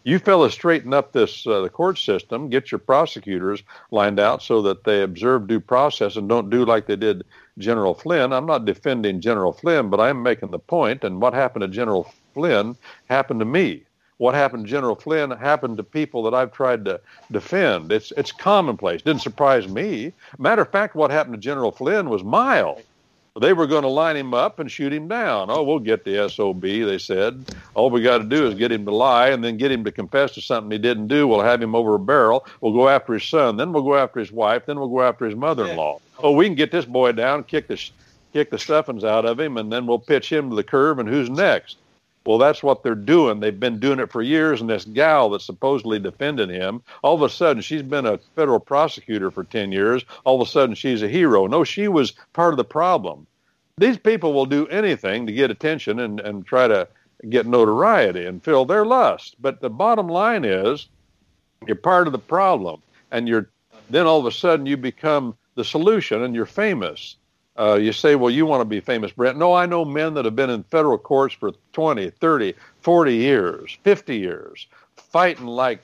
You fellas straighten up this uh, the court system, get your prosecutors lined out so that they observe due process and don't do like they did General Flynn. I'm not defending General Flynn, but I'm making the point, and what happened to General Flynn happened to me. What happened to General Flynn happened to people that I've tried to defend. It's it's commonplace. Didn't surprise me. Matter of fact, what happened to General Flynn was mild. They were going to line him up and shoot him down. Oh, we'll get the S O B, they said. All we got to do is get him to lie and then get him to confess to something he didn't do. We'll have him over a barrel. We'll go after his son. Then we'll go after his wife. Then we'll go after his mother-in-law. Oh, we can get this boy down, kick the, kick the stuffings out of him, and then we'll pitch him to the curb, and who's next? Well, that's what they're doing. They've been doing it for years, and this gal that's supposedly defending him, all of a sudden she's been a federal prosecutor for ten years. All of a sudden she's a hero. No, she was part of the problem. These people will do anything to get attention and, and try to get notoriety and fill their lust. But the bottom line is you're part of the problem, and you're then all of a sudden you become the solution, and you're famous. Uh, you say, well, you want to be famous, Brent. No, I know men that have been in federal courts for twenty, thirty, forty years, fifty years, fighting like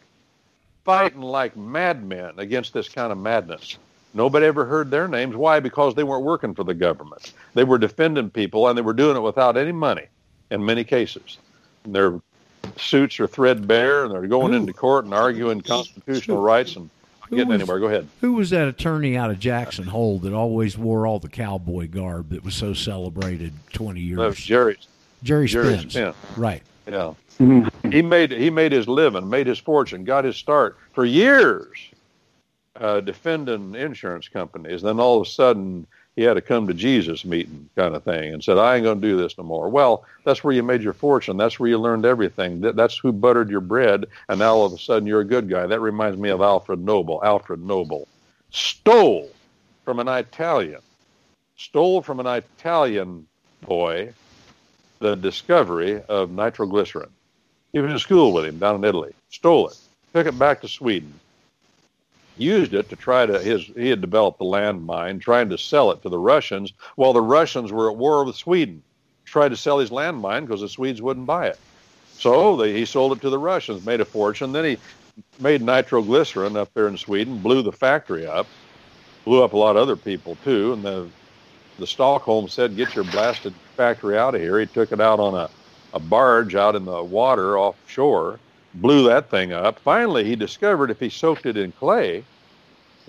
fighting like madmen against this kind of madness. Nobody ever heard their names. Why? Because they weren't working for the government. They were defending people, and they were doing it without any money in many cases. And their suits are threadbare, and they're going Ooh. into court and arguing constitutional Ooh. rights and Getting was, anywhere. Go ahead. Who was that attorney out of Jackson Hole that always wore all the cowboy garb that was so celebrated twenty years? No, Jerry, Jerry, Jerry Spence. Spence. Right. Yeah. He made he made his living, made his fortune, got his start for years uh, defending insurance companies. Then all of a sudden he had a come to Jesus meeting kind of thing and said, I ain't going to do this no more. Well, that's where you made your fortune. That's where you learned everything. That's who buttered your bread. And now all of a sudden you're a good guy. That reminds me of Alfred Noble. Alfred Noble stole from an Italian, stole from an Italian boy the discovery of nitroglycerin. He was in school with him down in Italy, stole it, took it back to Sweden. Used it to try to, his, he had developed the landmine, trying to sell it to the Russians while the Russians were at war with Sweden. Tried to sell his landmine because the Swedes wouldn't buy it. So they, he sold it to the Russians, made a fortune. Then he made nitroglycerin up there in Sweden, blew the factory up, blew up a lot of other people too. And the, the Stockholm said, get your blasted factory out of here. He took it out on a, a barge out in the water offshore. Blew that thing up. Finally, he discovered if he soaked it in clay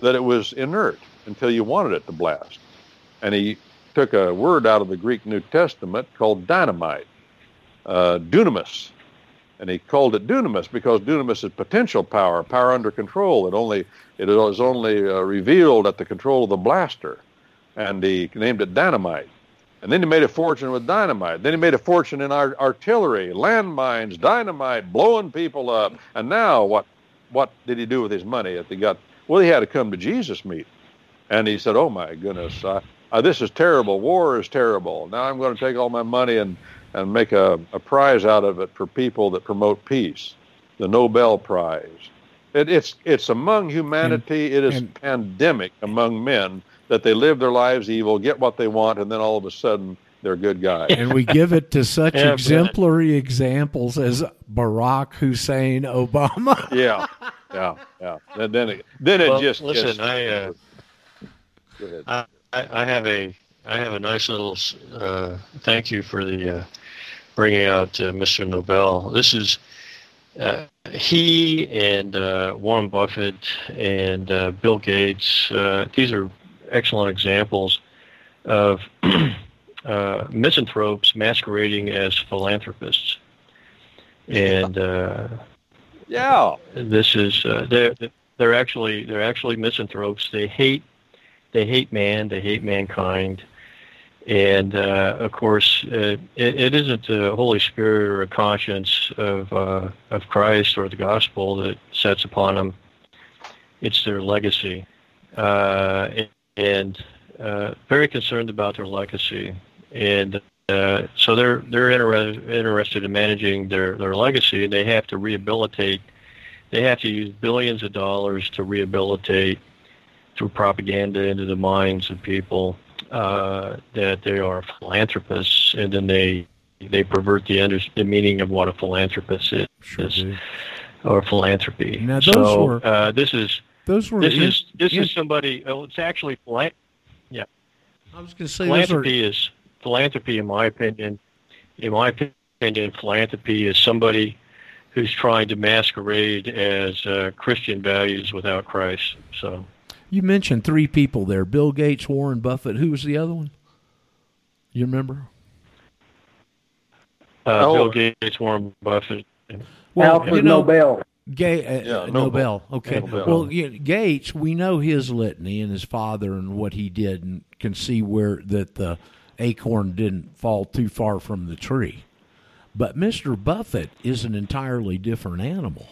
that it was inert until you wanted it to blast. And he took a word out of the Greek New Testament called dynamite, uh, dunamis, And he called it dunamis because dunamis is potential power, power under control. It only it is only uh, revealed at the control of the blaster. And he named it dynamite. And then he made a fortune with dynamite. Then he made a fortune in our artillery, landmines, dynamite, blowing people up. And now what what did he do with his money? If he got, well, he had to come to Jesus meet. And he said, oh, my goodness, I, I, this is terrible. War is terrible. Now I'm going to take all my money and, and make a, a prize out of it for people that promote peace, the Nobel Prize. It, it's, it's among humanity. And, it is and, pandemic among men. That they live their lives evil, get what they want, and then all of a sudden they're good guys. And we give it to such yeah, exemplary examples as Barack Hussein Obama. yeah, yeah, yeah. And then it, then well, it just listen. Just, I, uh, go ahead. I I have a I have a nice little uh, thank you for the uh, bringing out uh, Mister Nobel. This is uh, he and uh, Warren Buffett and uh, Bill Gates. Uh, these are excellent examples of uh, misanthropes masquerading as philanthropists, and uh, yeah, this is uh, they're they're actually they're actually misanthropes. They hate they hate man. They hate mankind, and uh, of course, uh, it, it isn't the Holy Spirit or a conscience of uh, of Christ or the gospel that sets upon them. It's their legacy. Uh, it, and uh, very concerned about their legacy. And uh, so they're they're inter- interested in managing their, their legacy, and they have to rehabilitate. They have to use billions of dollars to rehabilitate through propaganda into the minds of people uh, that they are philanthropists, and then they they pervert the, under- the meaning of what a philanthropist is, sure is or philanthropy. Now those so were- uh, this is... Those were this in, is this in, is somebody. Oh, it's actually yeah. I was going to say philanthropy are, is philanthropy. In my opinion, in my opinion, philanthropy is somebody who's trying to masquerade as uh, Christian values without Christ. So you mentioned three people there: Bill Gates, Warren Buffett. Who was the other one? You remember? Uh, oh. Bill Gates, Warren Buffett, and well, Alfred you know, Nobel. Gay, uh, yeah, Nobel. Nobel. Okay. Nobel. Well, you know, Gates, we know his litany and his father and what he did, and can see where that the acorn didn't fall too far from the tree. But Mister Buffett is an entirely different animal,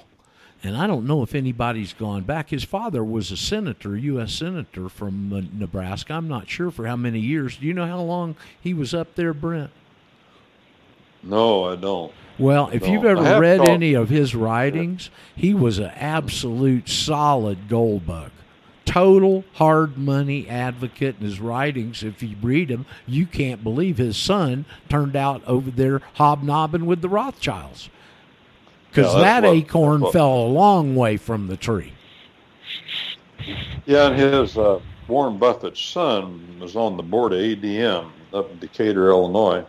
and I don't know if anybody's gone back. His father was a senator, U S senator from Nebraska. I'm not sure for how many years. Do you know how long he was up there, Brent? No, I don't. Well, if no. you've ever read talked. any of his writings, he was an absolute solid gold bug, total hard money advocate in his writings. If you read them, you can't believe his son turned out over there hobnobbing with the Rothschilds, because yeah, that what, acorn what, fell a long way from the tree. Yeah, and his uh, Warren Buffett's son was on the board of A D M up in Decatur, Illinois.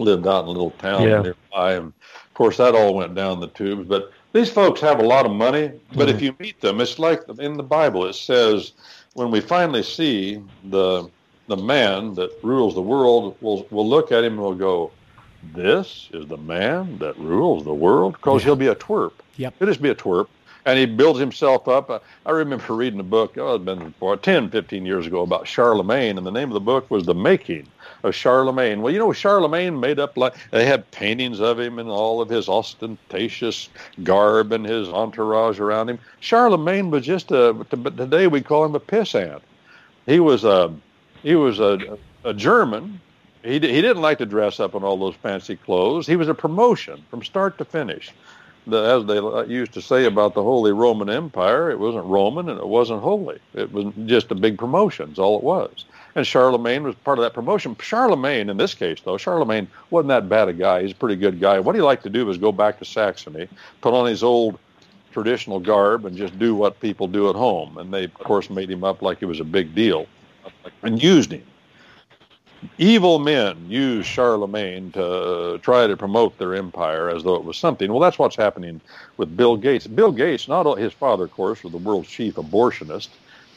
Lived out in a little town yeah. nearby, and of course that all went down the tubes. But these folks have a lot of money, but mm-hmm. if you meet them, it's like in the Bible it says, when we finally see the the man that rules the world, we'll, we'll look at him and we'll go, this is the man that rules the world? Because yeah. he'll be a twerp. Yep. He'll just be a twerp. And he builds himself up. I, I remember reading a book, oh, it had been ten, fifteen years ago, about Charlemagne, and the name of the book was The Making of Charlemagne. Well, you know, Charlemagne made up, like, they had paintings of him and all of his ostentatious garb and his entourage around him. Charlemagne was just a, but today we call him a pissant. He was a, he was a, a German. He, he didn't like to dress up in all those fancy clothes. He was a promotion from start to finish. As they used to say about the Holy Roman Empire, it wasn't Roman and it wasn't holy. It was just a big promotion, is all it was. And Charlemagne was part of that promotion. Charlemagne, in this case, though, Charlemagne wasn't that bad a guy. He's a pretty good guy. What he liked to do was go back to Saxony, put on his old traditional garb, and just do what people do at home. And they, of course, made him up like he was a big deal and used him. Evil men use Charlemagne to try to promote their empire as though it was something. Well, that's what's happening with Bill Gates. Bill Gates, not his father, of course, was the world's chief abortionist.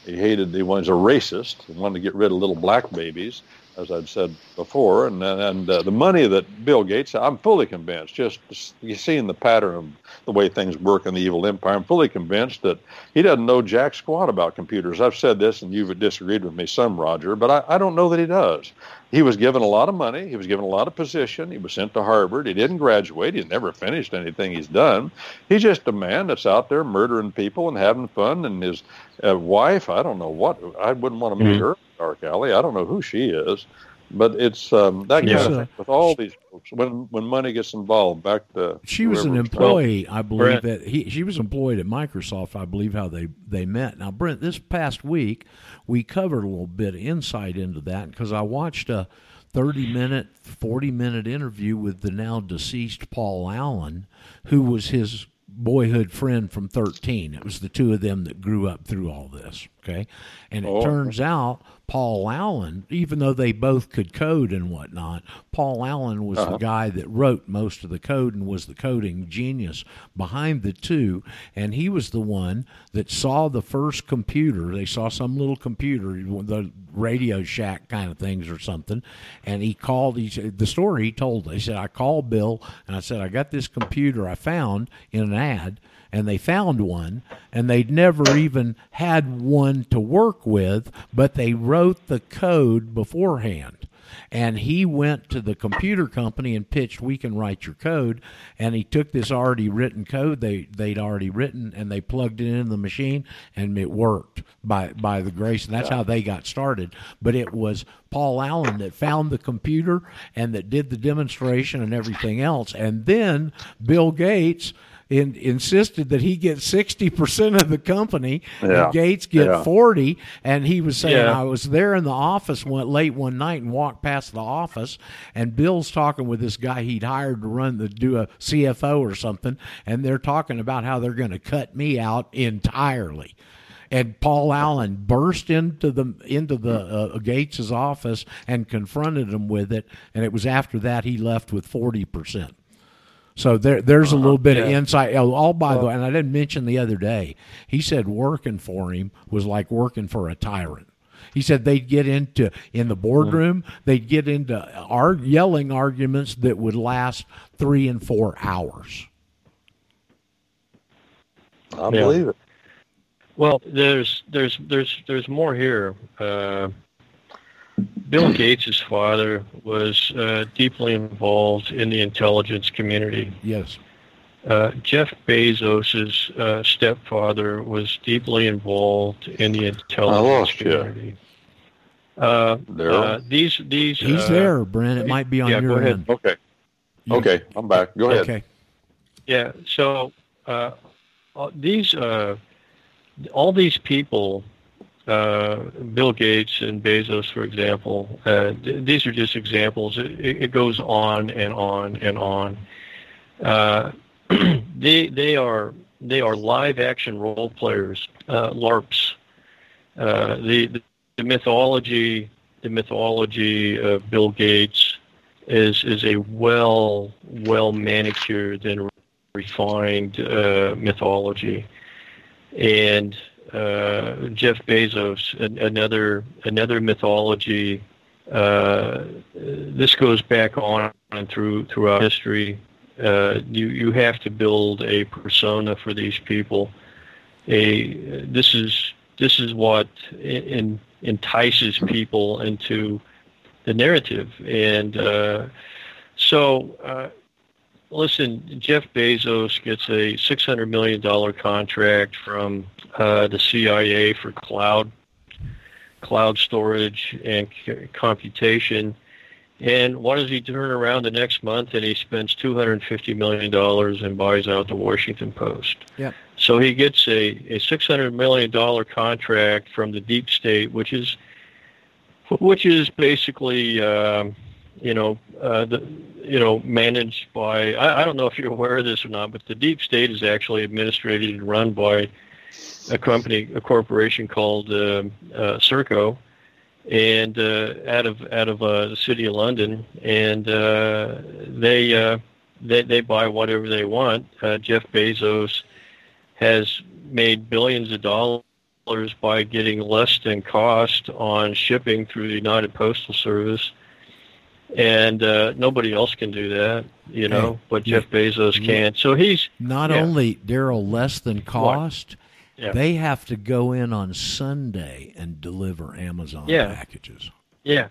He hated, he was a racist and wanted to get rid of little black babies. as I've said before, and and uh, the money that Bill Gates, I'm fully convinced, just you seeing the pattern of the way things work in the evil empire, I'm fully convinced that he doesn't know jack squat about computers. I've said this, and you've disagreed with me some, Roger, but I, I don't know that he does. He was given a lot of money. He was given a lot of position. He was sent to Harvard. He didn't graduate. He never finished anything he's done. He's just a man that's out there murdering people and having fun. And his uh, wife, I don't know what, I wouldn't want to meet mm-hmm. her in Dark Alley. I don't know who she is. But it's um, that kind yeah. of thing with all these folks. When when money gets involved, back to she was an employee, I believe, that he she was employed at Microsoft. I believe how they, they met. Now, Brent, this past week we covered a little bit of insight into that because I watched a thirty minute, forty minute interview with the now deceased Paul Allen, who was his boyhood friend from thirteen. It was the two of them that grew up through all this, okay? And it oh. turns out Paul Allen, even though they both could code and whatnot, Paul Allen was uh-huh. the guy that wrote most of the code and was the coding genius behind the two, and he was the one that saw the first computer. They saw some little computer, the Radio Shack kind of things or something, and he called, he, the story he told, he said, I called Bill, and I said, I got this computer I found in an ad, and they found one, and they'd never even had one to work with, but they wrote the code beforehand. And he went to the computer company and pitched, we can write your code. And he took this already written code they, they'd already written, and they plugged it into the machine, and it worked by, by the grace. And that's how they got started. But it was Paul Allen that found the computer and that did the demonstration and everything else. And then Bill Gates In, insisted that he get sixty percent of the company, yeah. and Gates get yeah. forty, and he was saying, yeah. I was there in the office one, late one night and walked past the office, and Bill's talking with this guy he'd hired to run the do a C F O or something, and they're talking about how they're going to cut me out entirely. And Paul Allen burst into the into the uh, Gates' office and confronted him with it, and it was after that he left with forty percent. So there, there's a little bit uh, yeah. of insight. Oh, all by well, the way, and I didn't mention the other day, he said working for him was like working for a tyrant. He said they'd get into, in the boardroom, they'd get into ar- yelling arguments that would last three and four hours. I believe yeah. it. Well, there's there's there's there's more here. Uh, Bill Gates' father was uh, deeply involved in the intelligence community. Yes. Uh, Jeff Bezos' uh, stepfather was deeply involved in the intelligence community. I lost you. Uh, Daryl? Uh, these, these, He's uh, there, Brent. It might be on yeah, your go ahead. End. Okay. You, okay, I'm back. Go ahead. Okay. Yeah, so uh, these, uh, all these people... Uh, Bill Gates and Bezos, for example, uh, th- these are just examples. It, it goes on and on and on. Uh, they they are they are live action role players, uh, LARPs. Uh, the the mythology the mythology of Bill Gates is is a well well manicured and refined uh, mythology, and. Uh, Jeff Bezos, another another mythology. Uh, this goes back on and through throughout history. Uh, you you have to build a persona for these people. A this is this is what in, entices people into the narrative. And uh, so, uh, listen, Jeff Bezos gets a six hundred million dollars contract from. Uh, the C I A for cloud cloud storage and c- computation. And why does he turn around the next month and he spends two hundred fifty million dollars and buys out the Washington Post? Yeah. So he gets a, a six hundred million dollars contract from the deep state, which is which is basically um, you know uh, the you know managed by. I, I don't know if you're aware of this or not, but the deep state is actually administrated and run by a company, a corporation called uh, uh, Serco, and uh, out of out of uh, the city of London, and uh, they, uh, they they buy whatever they want. Uh, Jeff Bezos has made billions of dollars by getting less than cost on shipping through the United Postal Service. And uh, nobody else can do that, you know, hey, but Jeff Bezos can. So he's not yeah. only, Daryl, less than cost, yeah. they have to go in on Sunday and deliver Amazon yeah. packages. Yeah.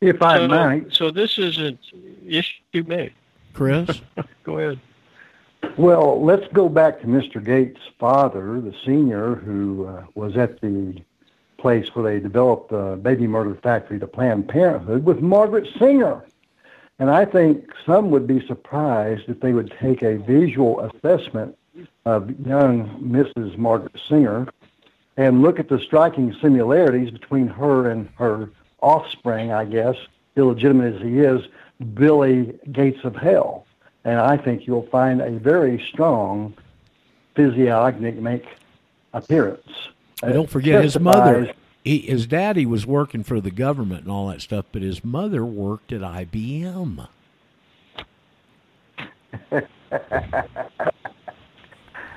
If I so, might. So this isn't issue made. Chris? Go ahead. Well, let's go back to Mister Gates' father, the senior, who uh, was at the place where they developed the baby murder factory to Planned Parenthood with Margaret Sanger. And I think some would be surprised if they would take a visual assessment of young Missus Margaret Sanger and look at the striking similarities between her and her offspring, I guess, illegitimate as he is, Billy Gates of Hell. And I think you'll find a very strong physiognomic appearance. And don't forget his mother. He, his daddy was working for the government and all that stuff, but his mother worked at I B M.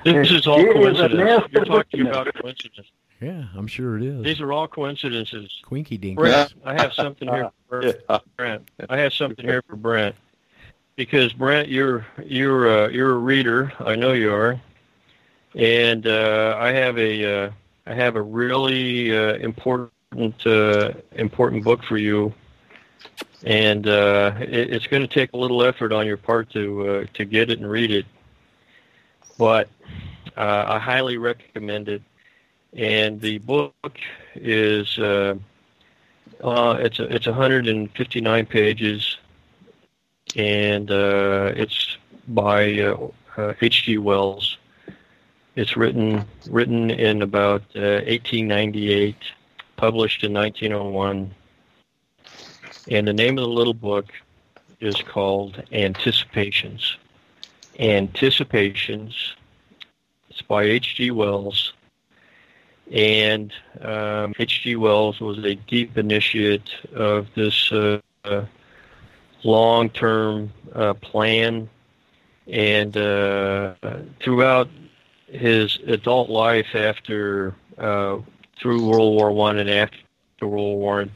This is all coincidence. You're talking about coincidence. Yeah, I'm sure it is. These are all coincidences. Quinky dink. Brent, I have something here for Brent. I have something here for Brent. Because Brent, you're you're uh, you're a reader. I know you are, and uh, I have a uh, I have a really uh, important uh, important book for you, and uh, it, it's going to take a little effort on your part to uh, to get it and read it. But uh, I highly recommend it, and the book is uh, uh, it's a, it's one hundred fifty-nine pages. And uh, it's by uh, uh, H G Wells. It's written written in about uh, eighteen ninety-eight, published in nineteen oh one. And the name of the little book is called Anticipations. Anticipations. It's by H G Wells. And um, H G Wells was a deep initiate of this Uh, uh, long-term uh, plan, and uh, throughout his adult life after uh, through World War One and after World War One,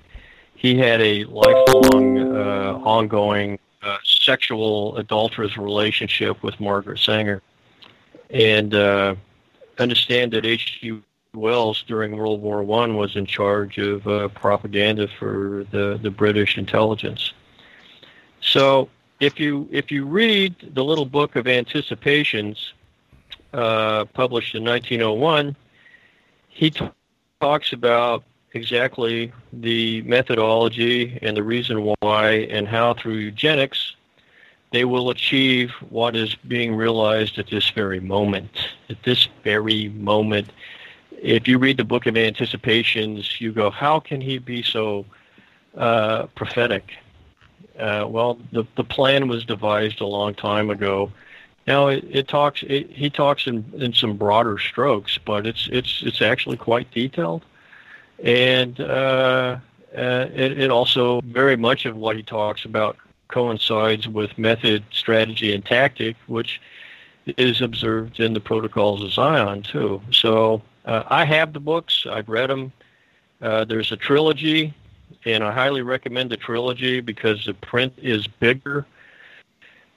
he had a lifelong, uh, ongoing uh, sexual adulterous relationship with Margaret Sanger. And uh, understand that H G Wells during World War One was in charge of uh, propaganda for the, the British intelligence. So if you if you read the little book of Anticipations, uh, published in nineteen oh one, he t- talks about exactly the methodology and the reason why and how through eugenics they will achieve what is being realized at this very moment. At this very moment, if you read the book of Anticipations, you go, how can he be so uh, prophetic? Uh, well, the the plan was devised a long time ago. Now it, it talks. It, he talks in, in some broader strokes, but it's it's it's actually quite detailed, and uh, uh, it, it also very much of what he talks about coincides with method, strategy, and tactic, which is observed in the Protocols of Zion too. So uh, I have the books. I've read them. Uh, there's a trilogy. And I highly recommend the trilogy because the print is bigger.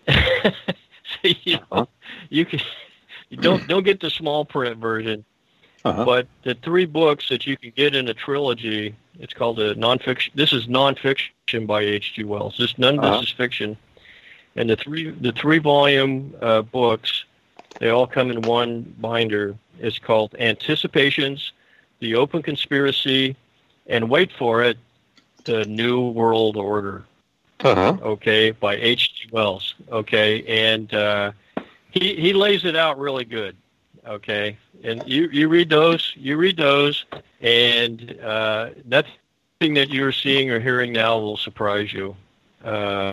So, you know, you can you don't don't get the small print version, uh-huh. but the three books that you can get in a trilogy. It's called a nonfiction. This is nonfiction by H G Wells. This none of uh-huh. this is fiction. And the three the three volume uh, books, they all come in one binder. It's called Anticipations, The Open Conspiracy, and wait for it. The New World Order, uh-huh. okay, by H G Wells, okay, and uh, he he lays it out really good, okay, and you, you read those, you read those, and uh, nothing that you're seeing or hearing now will surprise you, uh,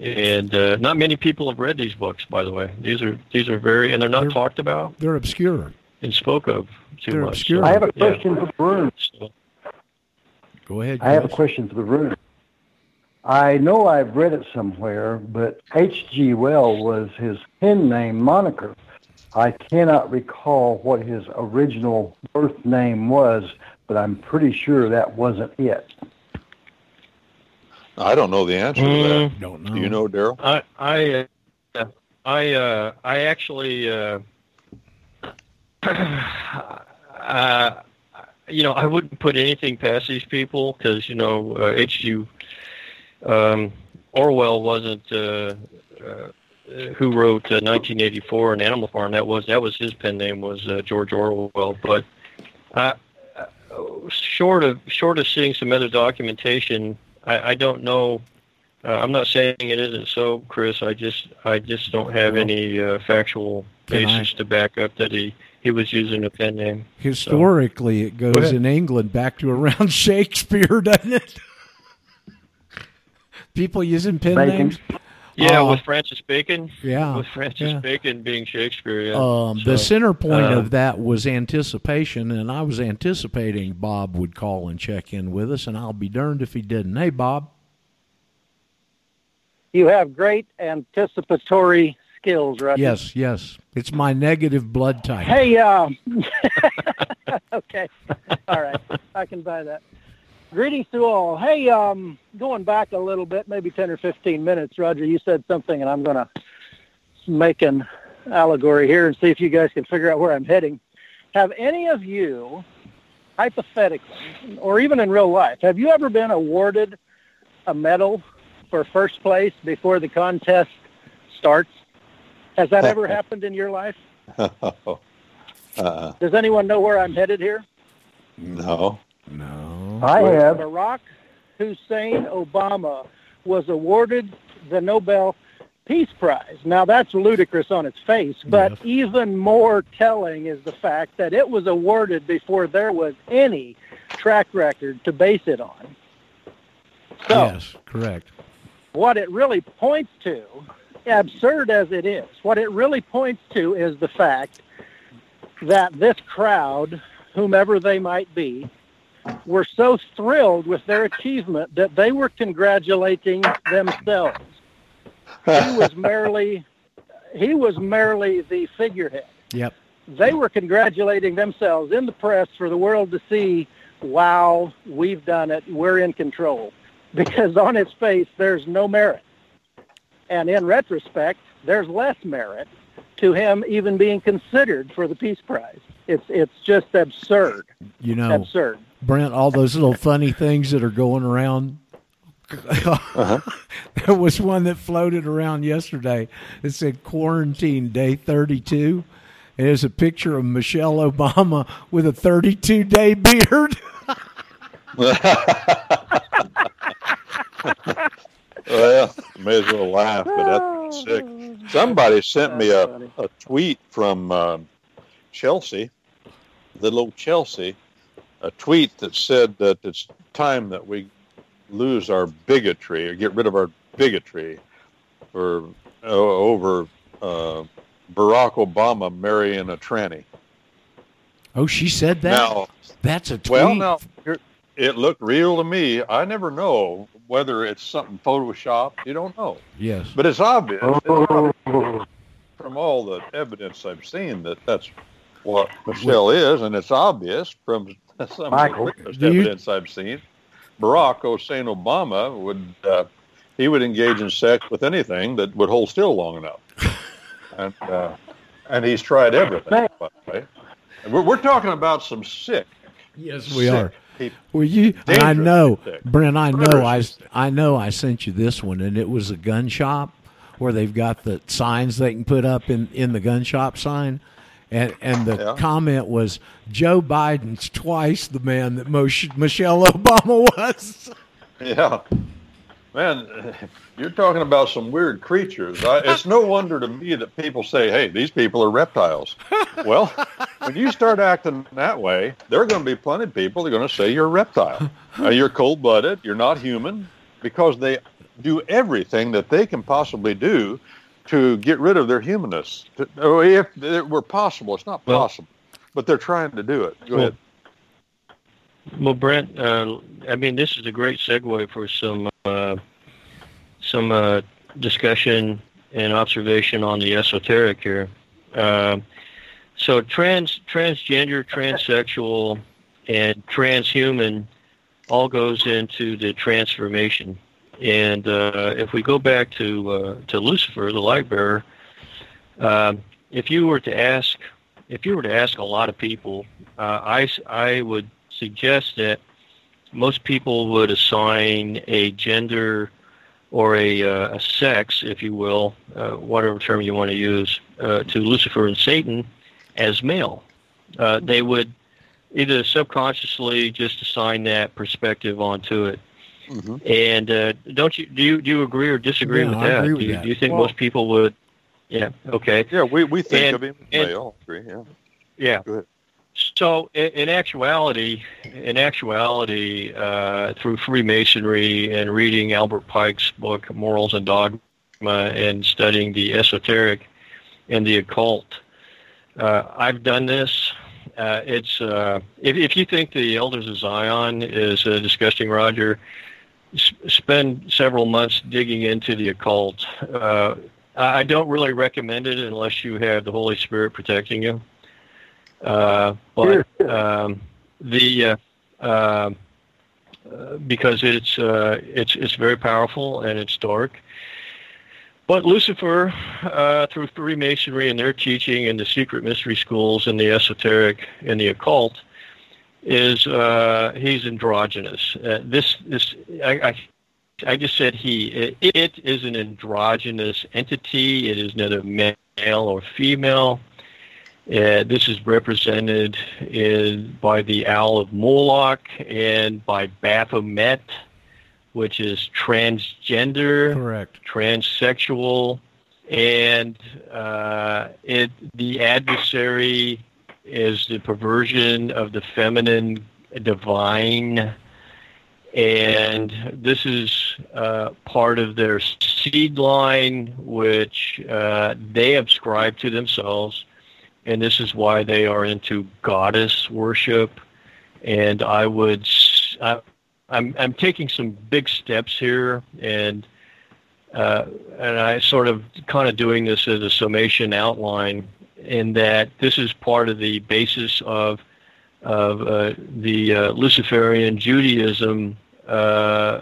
and uh, not many people have read these books, by the way. These are these are very, and they're not they're, talked about. They're obscure and spoke of too they're much. Obscure. So, I have a question yeah. for Bruce. So, Go ahead. Chris. I have a question for the room. I know I've read it somewhere, but H G Wells was his pen name moniker. I cannot recall what his original birth name was, but I'm pretty sure that wasn't it. I don't know the answer mm, to that. Don't know. Do you know, Daryl? I I uh, I, uh, I actually uh, uh, you know, I wouldn't put anything past these people because, you know, uh, H G Um, Orwell wasn't uh, uh, who wrote uh, nineteen eighty-four and Animal Farm. That was that was his pen name was uh, George Orwell. But uh, short of short of seeing some other documentation, I, I don't know. Uh, I'm not saying it isn't so, Chris. I just I just don't have any uh, factual basis to back up that he. He was using a pen name. Historically, so. It goes in England back to around Shakespeare, doesn't it? People using pen Bacon. names? Yeah, uh, with Francis Bacon. Yeah. With Francis yeah. Bacon being Shakespeare, yeah. Um, so, the center point uh, of that was anticipation, and I was anticipating Bob would call and check in with us, and I'll be darned if he didn't. Hey, Bob. You have great anticipatory skills, right? Yes, yes. It's my negative blood type. Hey, uh, okay. All right. I can buy that. Greetings to all. Hey, um, going back a little bit, maybe ten or fifteen minutes, Roger, you said something, and I'm going to make an allegory here and see if you guys can figure out where I'm heading. Have any of you, hypothetically, or even in real life, have you ever been awarded a medal for first place before the contest starts? Has that ever happened in your life? Oh, uh, Does anyone know where I'm headed here? No. No. I Wait. have. Barack Hussein Obama was awarded the Nobel Peace Prize. Now, that's ludicrous on its face, but yes. Even more telling is the fact that it was awarded before there was any track record to base it on. So, yes, correct. What it really points to... absurd as it is, what it really points to is the fact that this crowd, whomever they might be, were so thrilled with their achievement that they were congratulating themselves. He was merely, he was merely the figurehead. Yep. They were congratulating themselves in the press for the world to see, wow, we've done it, we're in control. Because on its face, there's no merit. And in retrospect, there's less merit to him even being considered for the Peace Prize. It's it's just absurd. You know, absurd. Brent, all those little funny things that are going around. Uh-huh. There was one that floated around yesterday. It said quarantine day thirty-two. And it's a picture of Michelle Obama with a thirty-two day beard. Well, may as well laugh, but that's sick. Somebody sent me a, a tweet from um, Chelsea, little old Chelsea, a tweet that said that it's time that we lose our bigotry or get rid of our bigotry for uh, over uh, Barack Obama marrying a tranny. Oh, she said that? Now, that's a tweet. Well, now, here, it looked real to me. I never know whether it's something photoshopped. You don't know. Yes. But it's obvious, it's obvious from all the evidence I've seen that that's what Michelle is, and it's obvious from some Michael, of the witness evidence you... I've seen. Barack Hussein Obama, would uh, he would engage in sex with anything that would hold still long enough. and uh, and he's tried everything, by the way. We're, we're talking about some sick. Yes, we sick. are. Well, you, I know, Brent, I know I, I know I sent you this one, and it was a gun shop where they've got the signs they can put up in, in the gun shop sign, and, and the yeah. comment was, Joe Biden's twice the man that Michelle Obama was. Yeah. Man, you're talking about some weird creatures. I, it's no wonder to me that people say, hey, these people are reptiles. Well, when you start acting that way, there are going to be plenty of people that are going to say you're a reptile. Uh, you're cold-blooded. You're not human, because they do everything that they can possibly do to get rid of their humanness. If it were possible, it's not possible, but they're trying to do it. Go ahead. Well, Brent, uh, I mean, this is a great segue for some uh, some uh, discussion and observation on the esoteric here. Uh, So trans, transgender, transsexual, and transhuman all goes into the transformation. And uh, if we go back to uh, to Lucifer, the light bearer, uh, if you were to ask, if you were to ask a lot of people, uh, I I would suggest that most people would assign a gender or a, uh, a sex, if you will, uh, whatever term you want to use, uh, to Lucifer and Satan as male. Uh, they would either subconsciously just assign that perspective onto it. Mm-hmm. And uh, don't you do you do you agree or disagree no, with that? I agree with do, you, that. Do you think well, most people would? Yeah. Okay. Yeah, we we think and, of him. And, they all agree. Yeah. Yeah. Go ahead. So in, in actuality, in actuality, uh, through Freemasonry and reading Albert Pike's book *Morals and Dogma* and studying the esoteric and the occult, uh, I've done this. Uh, it's uh, if if you think the Elders of Zion is uh, disgusting, Roger, s- spend several months digging into the occult. Uh, I don't really recommend it unless you have the Holy Spirit protecting you. Uh, but um, the uh, uh, because it's uh, it's it's very powerful and it's dark. But Lucifer, uh, through Freemasonry and their teaching and the secret mystery schools and the esoteric and the occult, is uh, he's androgynous. Uh, this this I, I I just said he. It, it is an androgynous entity. It is neither male or female. Uh, this is represented in, by the Owl of Moloch and by Baphomet, which is transgender, correct, transsexual, and uh, it the adversary is the perversion of the feminine divine, and this is uh, part of their seed line, which uh, they ascribe to themselves, and this is why they are into goddess worship, and I would. I, I'm I'm taking some big steps here, and uh, and I sort of kind of doing this as a summation outline, in that this is part of the basis of of uh, the uh, Luciferian Judaism, uh,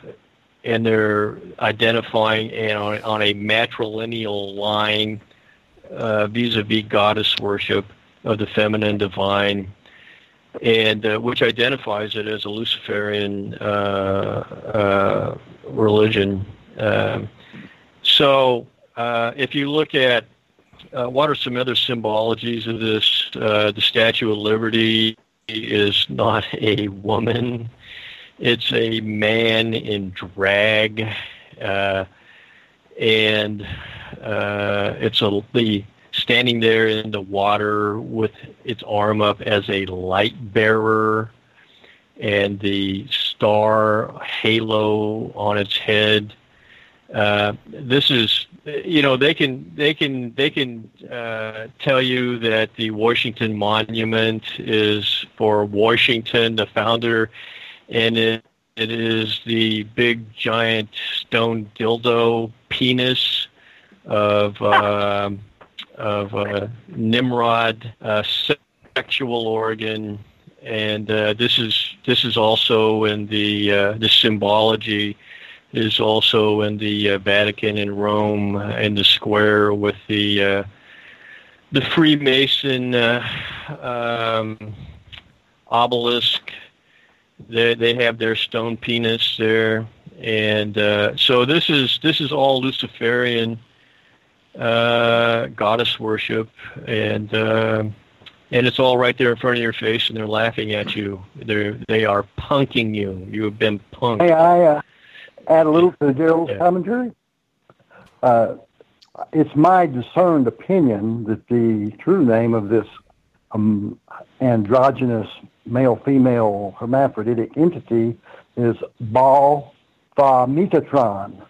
and they're identifying you know, on on a matrilineal line, uh, vis-a-vis goddess worship of the feminine divine. And uh, which identifies it as a Luciferian uh, uh, religion. Um, so, uh, if you look at uh, what are some other symbologies of this, uh, the Statue of Liberty is not a woman; it's a man in drag, uh, and uh, it's a the. standing there in the water with its arm up as a light bearer, and the star halo on its head. Uh, this is, you know, they can they can they can uh, tell you that the Washington Monument is for Washington, the founder, and it, it is the big giant stone dildo penis of. Uh, of uh, Nimrod, uh, sexual organ, and uh, this is this is also in the uh, the symbology is also in the uh, Vatican in Rome in the square with the uh, the Freemason uh, um, obelisk. They they have their stone penis there, and uh, so this is this is all Luciferian. Uh, goddess worship, and uh, and it's all right there in front of your face, and they're laughing at you. They they are punking you. You have been punked. Hey, I uh, add a little to Daryl's yeah. commentary. Uh, it's my discerned opinion that the true name of this um, androgynous male-female hermaphroditic entity is Baal Tha Metatron.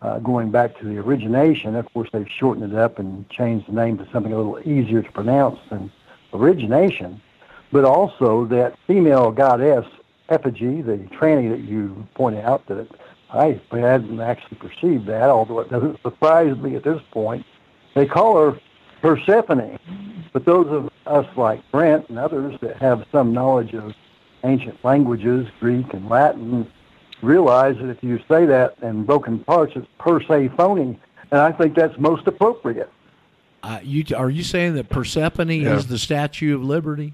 Uh, going back to the origination, of course, they've shortened it up and changed the name to something a little easier to pronounce than origination, but also that female goddess effigy, the tranny that you pointed out, that it, I hadn't actually perceived that, although it doesn't surprise me at this point. They call her Persephone, but those of us like Brent and others that have some knowledge of ancient languages, Greek and Latin, realize that if you say that in broken parts, it's per se phony, and I think that's most appropriate. Uh, you, are you saying that Persephone yeah. is the Statue of Liberty?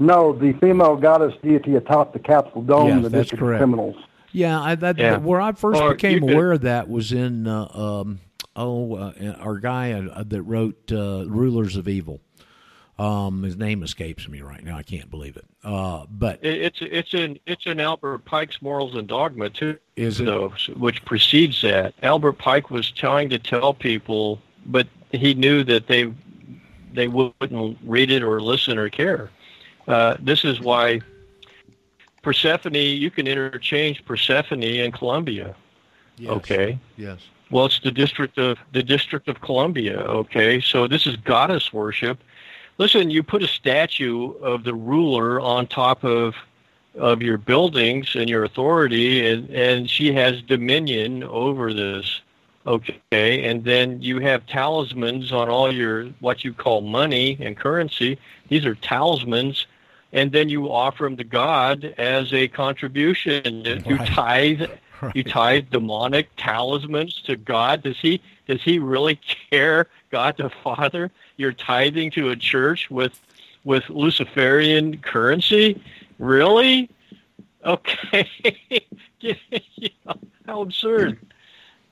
No, the female goddess deity atop the Capitol Dome, yes, the District of Criminals. Yeah, I, that, yeah. where I first or became aware of that was in uh, um, oh uh, our guy uh, that wrote uh, Rulers of Evil. Um, his name escapes me right now. I can't believe it. Uh, but it, it's it's in it's in Albert Pike's Morals and Dogma too, is though, it? Which precedes that. Albert Pike was trying to tell people, but he knew that they they wouldn't read it or listen or care. Uh, this is why Persephone. You can interchange Persephone and Columbia. Yes. Okay. Yes. Well, it's the district of the District of Columbia. Okay. So this is goddess worship. Listen, you put a statue of the ruler on top of of your buildings and your authority, and, and she has dominion over this, okay? And then you have talismans on all your, what you call money and currency. These are talismans, and then you offer them to God as a contribution. Right. You tithe, right. you tithe demonic talismans to God. Does he, does he really care, God the Father? You're tithing to a church with with Luciferian currency? Really? Okay. yeah, how absurd.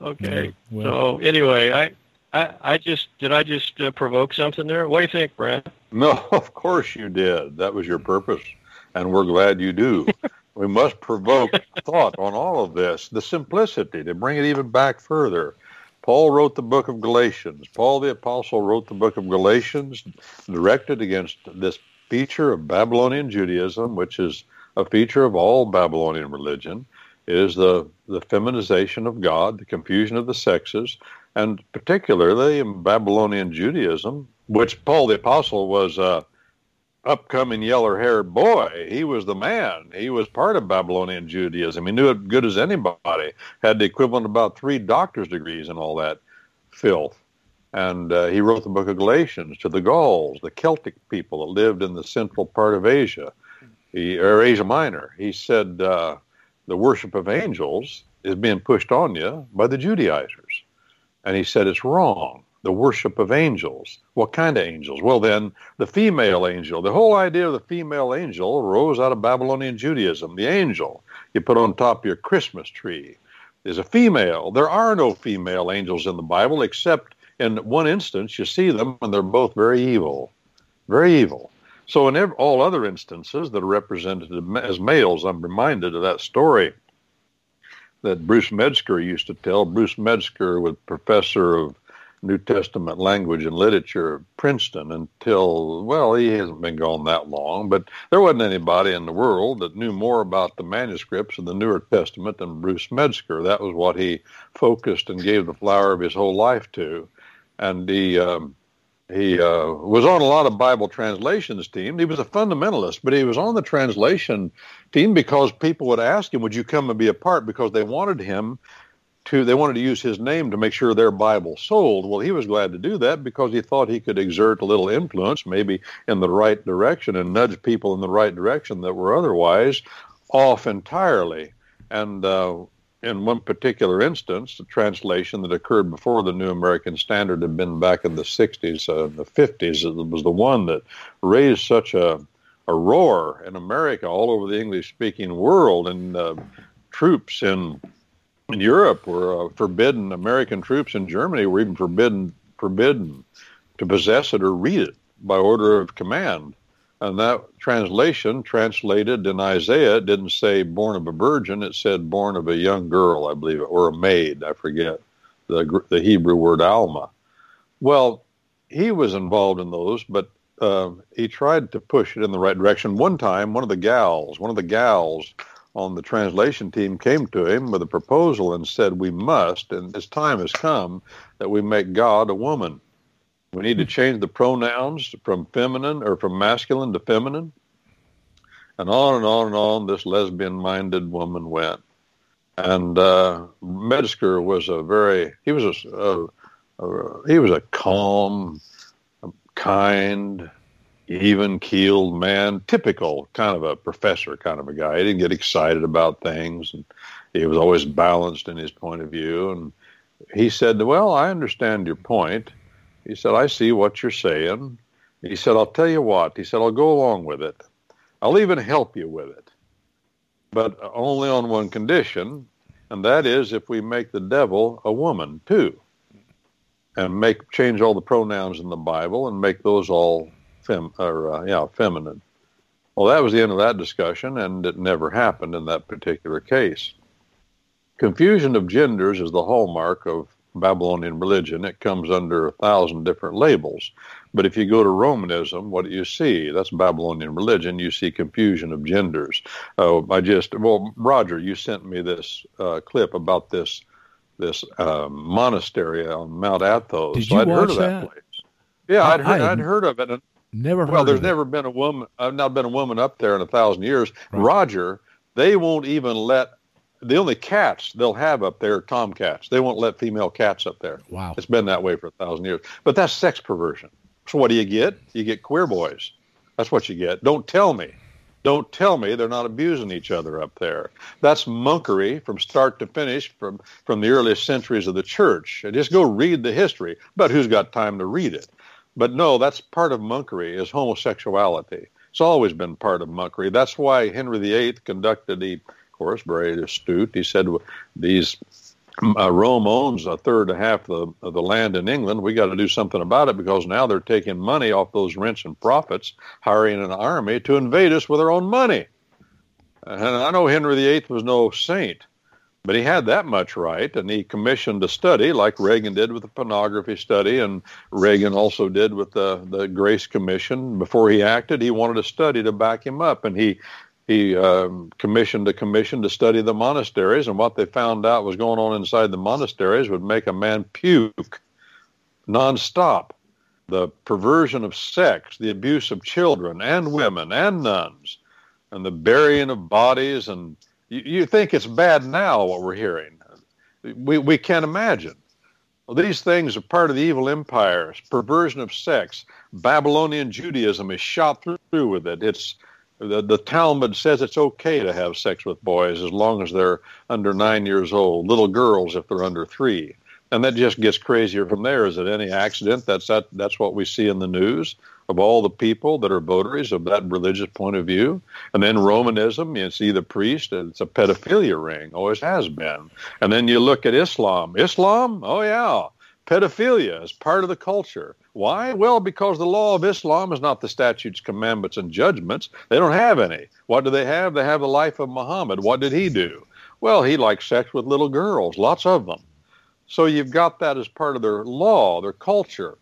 Okay. Well, so anyway, I, I I just did I just uh, provoke something there? What do you think, Brent? No, of course you did. That was your purpose, and we're glad you do. We must provoke thought on all of this. The simplicity, to bring it even back further. Paul wrote the book of Galatians. Paul the Apostle wrote the book of Galatians directed against this feature of Babylonian Judaism, which is a feature of all Babylonian religion, is the, the feminization of God, the confusion of the sexes, and particularly in Babylonian Judaism, which Paul the Apostle was a upcoming yellow-haired boy. He was the man. He was part of Babylonian Judaism. He knew it good as anybody. Had the equivalent of about three doctor's degrees and all that filth. And uh, he wrote the book of Galatians to the Gauls, the Celtic people that lived in the central part of Asia, he, or Asia Minor. He said uh, the worship of angels is being pushed on you by the Judaizers. And he said it's wrong. The worship of angels. What kind of angels? Well, then, the female angel. The whole idea of the female angel rose out of Babylonian Judaism. The angel you put on top of your Christmas tree is a female. There are no female angels in the Bible, except in one instance you see them, and they're both very evil. Very evil. So in every, all other instances that are represented as males, I'm reminded of that story that Bruce Metzger used to tell. Bruce Metzger was professor of New Testament language and literature of Princeton until, well, he hasn't been gone that long, but there wasn't anybody in the world that knew more about the manuscripts of the Newer Testament than Bruce Metzger. That was what he focused and gave the flower of his whole life to. And he um, he uh, was on a lot of Bible translations team. He was a fundamentalist, but he was on the translation team because people would ask him, would you come and be a part? Because they wanted him To, they wanted to use his name to make sure their Bible sold. Well, he was glad to do that because he thought he could exert a little influence, maybe in the right direction, and nudge people in the right direction that were otherwise off entirely. And uh, in one particular instance, the translation that occurred before the New American Standard had been back in the sixties, uh, the fifties, it was the one that raised such a, a roar in America, all over the English-speaking world, and uh, troops in... in Europe were uh, forbidden, American troops in Germany were even forbidden forbidden to possess it or read it by order of command. And that translation translated in Isaiah, it didn't say born of a virgin, it said born of a young girl, I believe, or a maid, I forget, the, the Hebrew word Alma. Well, he was involved in those, but uh, he tried to push it in the right direction. One time, one of the gals, one of the gals, on the translation team came to him with a proposal and said, we must, and this time has come, that we make God a woman. We need to change the pronouns from feminine or from masculine to feminine. And on and on and on, this lesbian-minded woman went. And uh, Metzger was a very, he was a, a, a, he was a calm, kind, even-keeled man, typical kind of a professor kind of a guy. He didn't get excited about things, and he was always balanced in his point of view. And he said, well, I understand your point. He said, I see what you're saying. He said, I'll tell you what. He said, I'll go along with it. I'll even help you with it, but only on one condition, and that is if we make the devil a woman too, and make change all the pronouns in the Bible and make those all fem or uh, yeah feminine. Well, that was the end of that discussion, and it never happened in that particular case. Confusion of genders is the hallmark of Babylonian religion. It comes under a thousand different labels. But if you go to Romanism, what do you see? That's Babylonian religion. You see confusion of genders. Uh, I just, well, Roger, you sent me this uh, clip about this this um, monastery on Mount Athos. Did you I'd watch heard of that, that place. Yeah, I, I'd, heard, I'd heard of it. And, never heard well, there's of never it. been a woman, I've not been a woman up there in a thousand years. Right. Roger, they won't even let, the only cats they'll have up there are tomcats. They won't let female cats up there. Wow. It's been that way for a thousand years. But that's sex perversion. So what do you get? You get queer boys. That's what you get. Don't tell me. Don't tell me they're not abusing each other up there. That's monkery from start to finish from, from the earliest centuries of the church. And just go read the history. But who's got time to read it? But no, that's part of monkery is homosexuality. It's always been part of monkery. That's why Henry the Eighth conducted the, of course, very astute. He said these... Uh, Rome owns a third and a half of the, of the land in England. We got to do something about it because now they're taking money off those rents and profits, hiring an army to invade us with their own money. And I know Henry the Eighth was no saint, but he had that much right, and he commissioned a study like Reagan did with the pornography study, and Reagan also did with the, the Grace Commission. Before he acted, he wanted a study to back him up, and he He uh, commissioned a commission to study the monasteries, and what they found out was going on inside the monasteries would make a man puke nonstop. The perversion of sex, the abuse of children and women and nuns, and the burying of bodies. And you, you think it's bad now, what we're hearing. We, we can't imagine. Well, these things are part of the evil empires, perversion of sex. Babylonian Judaism is shot through with it. It's The, the Talmud says it's okay to have sex with boys as long as they're under nine years old, little girls if they're under three. And that just gets crazier from there. Is it any accident? That's that, that's what we see in the news of all the people that are votaries of that religious point of view. And then Romanism, you see the priest, and it's a pedophilia ring, always has been. And then you look at Islam. Islam? Oh, yeah. Pedophilia is part of the culture. Why? Well, because the law of Islam is not the statutes, commandments, and judgments. They don't have any. What do they have? They have the life of Muhammad. What did he do? Well, he liked sex with little girls, lots of them. So you've got that as part of their law, their culture,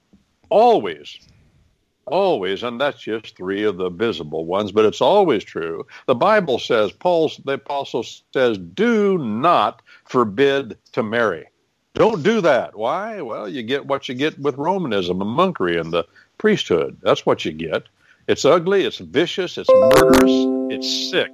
always, always. And that's just three of the visible ones, but it's always true. The Bible says, Paul the apostle says, do not forbid to marry. Don't do that. Why? Well, you get what you get with Romanism and monkery and the priesthood. That's what you get. It's ugly. It's vicious. It's murderous. It's sick.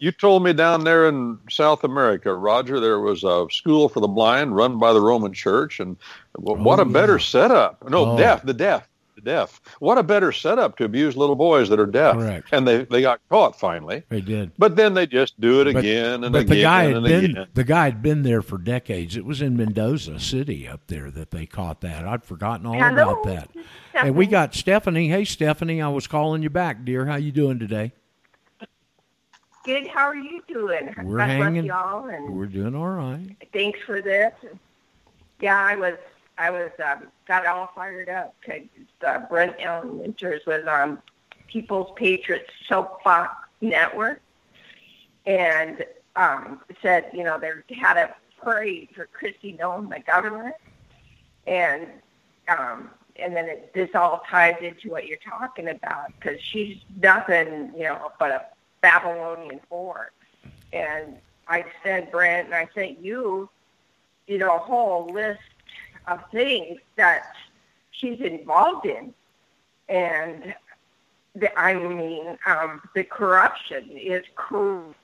You told me down there in South America, Roger, there was a school for the blind run by the Roman church. And what oh, a better yeah. setup. No, oh. deaf, the deaf, the deaf. What a better setup to abuse little boys that are deaf. Correct. And they, they got caught finally. They did. But then they just do it but, again and but again the guy had and been, again. The guy had been there for decades. It was in Mendoza City up there that they caught that. I'd forgotten all Hello. about that. And hey, we got Stephanie. Hey, Stephanie, I was calling you back, dear. How you doing today? Good. How are you doing? We're God hanging. Y'all and we're doing all right. Thanks for this. Yeah, I was. I was um, got all fired up because uh, Brent Winters was on People's Patriot Network, and um, said, you know, they had a parade for Kristi Noem, the governor, and um, and then it, this all ties into what you're talking about because she's nothing, you know, but a Babylonian whore. And I sent Brent and I sent you, you know, a whole list of things that she's involved in. And the, I mean, um, the corruption is cruel.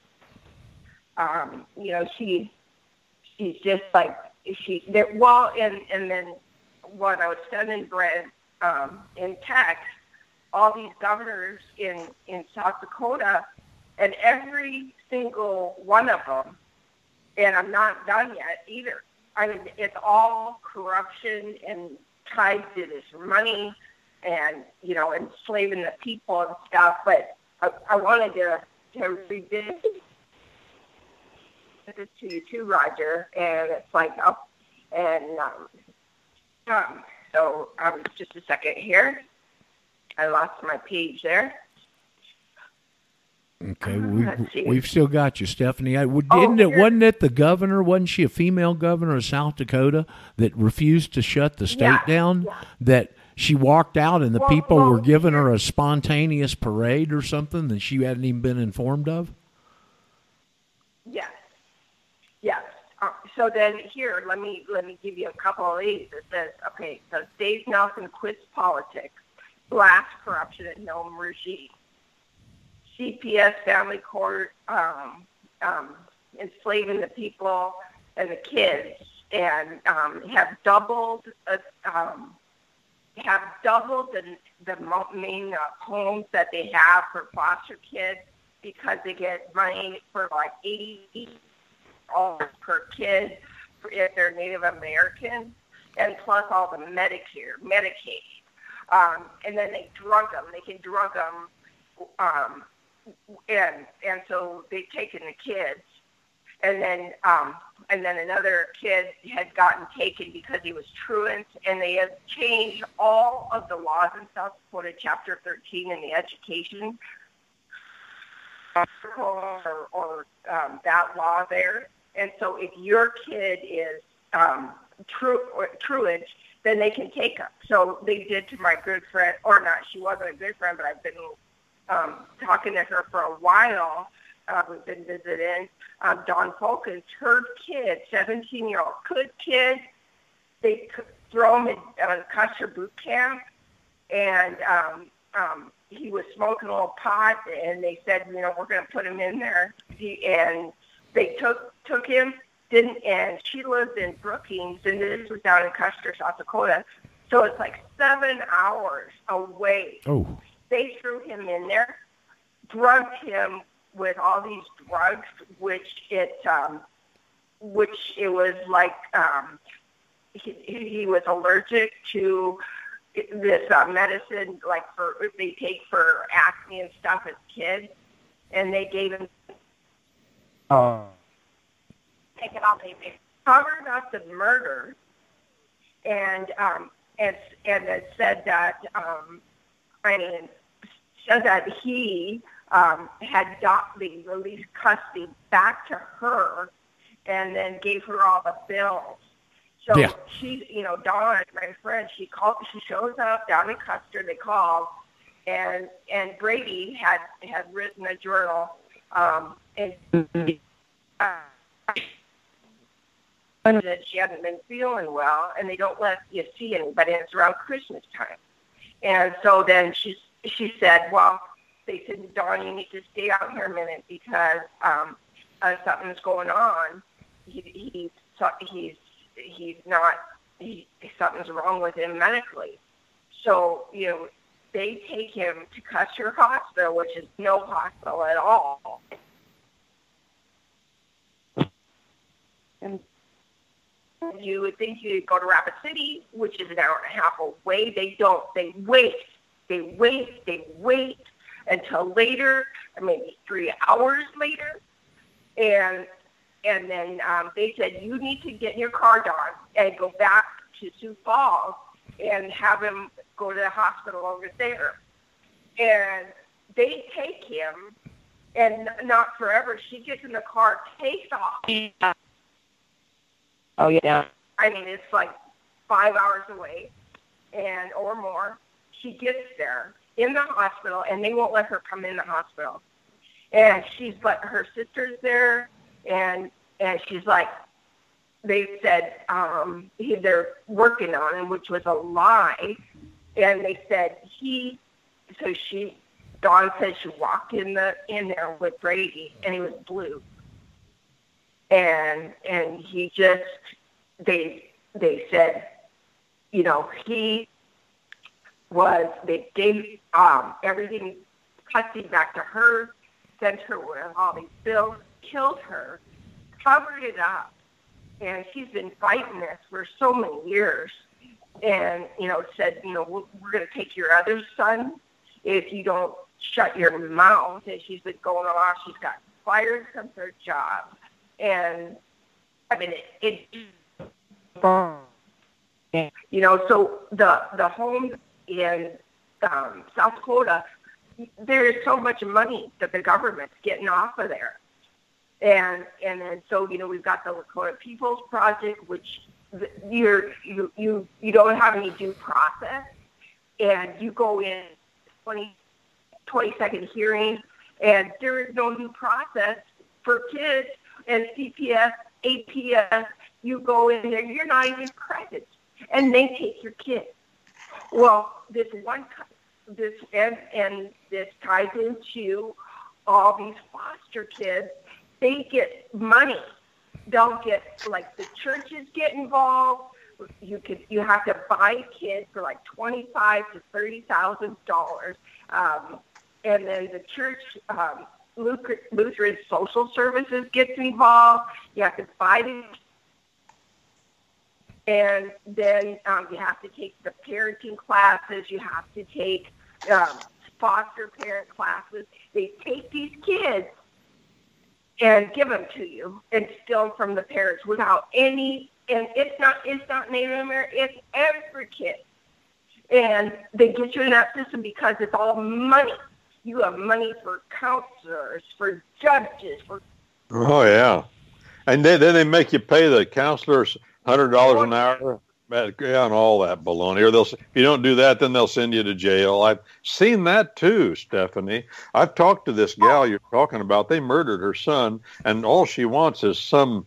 Um, you know, she, she's just like, she, well, and, and then what I was telling Brent um, in text all these governors in, in South Dakota, and every single one of them, and I'm not done yet either. I mean, it's all corruption and tied to this money and, you know, enslaving the people and stuff. But I, I wanted to, to revisit this to you too, Roger. And it's like, oh, and um, um, so um, just a second here. I lost my page there. Okay, we, we've still got you, Stephanie. I, didn't oh, it, wasn't it the governor, wasn't she a female governor of South Dakota that refused to shut the state yeah, down, yeah. that she walked out and the well, people well, were giving her a spontaneous parade or something that she hadn't even been informed of? Yes, yes. Uh, so then here, let me let me give you a couple of these. It says, okay, so Dave Nelson quits politics, blast corruption at Nome regime. C P S family court, um, um, enslaving the people and the kids, and um, have doubled uh, um, have doubled the the main uh, homes that they have for foster kids because they get money for like eighty dollars per kid if they're Native American, and plus all the Medicare, Medicaid, um, and then they drug them. They can drug them. Um, And and so they've taken the kids, and then um, and then another kid had gotten taken because he was truant, and they have changed all of the laws in South Dakota, Chapter thirteen, in the education or, or um, that law there. And so if your kid is um, tru or truant, then they can take him. So they did to my good friend, or not. She wasn't a good friend, but I've been. Um, talking to her for a while, uh, we've been visiting, um, Dawn Polkins, her kid, seventeen-year-old, good kid, they throw him in uh, Custer boot camp, and um, um, he was smoking a little pot, and they said, you know, we're going to put him in there, he, and they took took him, didn't, and she lived in Brookings, and this was down in Custer, South Dakota, so it's like seven hours away. Oh. They threw him in there, drugged him with all these drugs, which it, um, which it was like um, he, he was allergic to this uh, medicine, like for they take for acne and stuff as kids, and they gave him. Uh. Take it all, they covered up the murder, and um, and and it said that um, I mean. So that he um, had got the released custody back to her, and then gave her all the bills. So yeah. she, you know, Dawn, my friend, she called. She shows up down in Custer. They called, and and Brady had had written a journal, um, and uh, that she hadn't been feeling well, and they don't let you see anybody. It's around Christmas time, and so then she's. She said, well, they said, Dawn, you need to stay out here a minute because um, uh, something's going on. He, he, so he's he's not, he, something's wrong with him medically. So, you know, they take him to Custer Hospital, which is no hospital at all. And you would think you'd go to Rapid City, which is an hour and a half away. They don't. They wait. They wait, they wait until later, maybe three hours later, and and then um, they said, you need to get in your car, Dawn, and go back to Sioux Falls and have him go to the hospital over there. And they take him, and not forever. She gets in the car, takes off. Yeah. Oh, yeah. I mean, it's like five hours away and or more. She gets there in the hospital, and they won't let her come in the hospital. And she's like, her sister's there, and and she's like, they said um, he, they're working on him, which was a lie. And they said he, so she, Dawn said she walked in the in there with Brady, and he was blue. And and he just, they they said, you know, he. was they gave um, everything, custody back to her, sent her with all these bills, killed her, covered it up. And she's been fighting this for so many years. And, you know, said, you know, we're, we're going to take your other son if you don't shut your mouth. And she's been going along. She's got fired from her job. And, I mean, it, it you know, so the, the homes in um, South Dakota, there is so much money that the government's getting off of there. And and then so, you know, we've got the Lakota People's Project, which you're, you you you don't have any due process. And you go in twenty, twenty-second hearings, and there is no due process for kids. And C P S, A P S, you go in there, you're not even present. And they take your kids. Well, this one, this and, and this ties into all these foster kids. They get money. They'll get, like, the churches get involved. You could, you have to buy kids for like twenty-five to thirty thousand um, dollars, and then the church, um, Lutheran Social Services gets involved. You have to buy them, and then um, you have to take the parenting classes. You have to take um, foster parent classes. They take these kids and give them to you, and steal them from the parents without any, and it's not it's not Native American, it's every kid. And they get you in that system because it's all money. You have money for counselors, for judges, for... Oh, yeah. And then, then they make you pay the counselors one hundred dollars an hour and all that baloney. Or they'll, if you don't do that, then they'll send you to jail. I've seen that too, Stephanie. I've talked to this gal you're talking about. They murdered her son, and all she wants is some...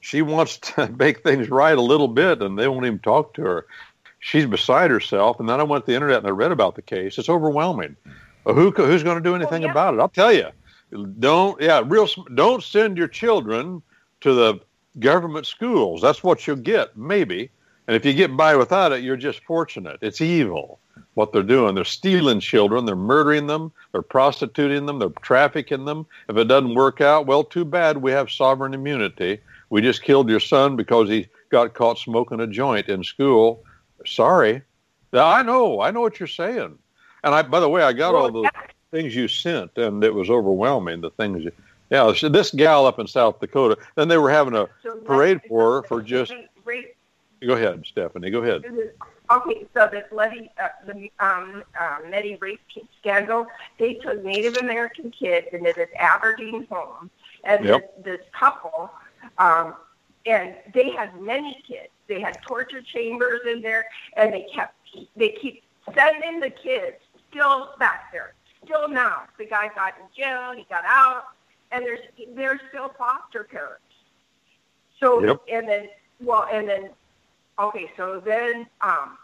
She wants to make things right a little bit, and they won't even talk to her. She's beside herself, and then I went to the internet and I read about the case. It's overwhelming. Who who's going to do anything oh, yeah. about it? I'll tell you. Don't yeah, real. Don't send your children to the government schools. That's what you'll get, maybe. And if you get by without it, you're just fortunate. It's evil what they're doing. They're stealing children. They're murdering them. They're prostituting them. They're trafficking them. If it doesn't work out, well, too bad. We have sovereign immunity. We just killed your son because he got caught smoking a joint in school. Sorry. I know. I know what you're saying. And I, by the way, I got all those things you sent, and it was overwhelming, the things. You, yeah, this gal up in South Dakota, then they were having a parade for her for just. Go ahead, Stephanie. Go ahead. Okay, so this Letty, uh, the um, uh, Meddy rape scandal, they took Native American kids into this Aberdeen home, and yep. this, this couple, um, and they had many kids. They had torture chambers in there, and they kept they keep sending the kids. Still back there, still now. The guy got in jail, he got out, and there's they're still foster parents. So yep. and then well and then okay, so then um,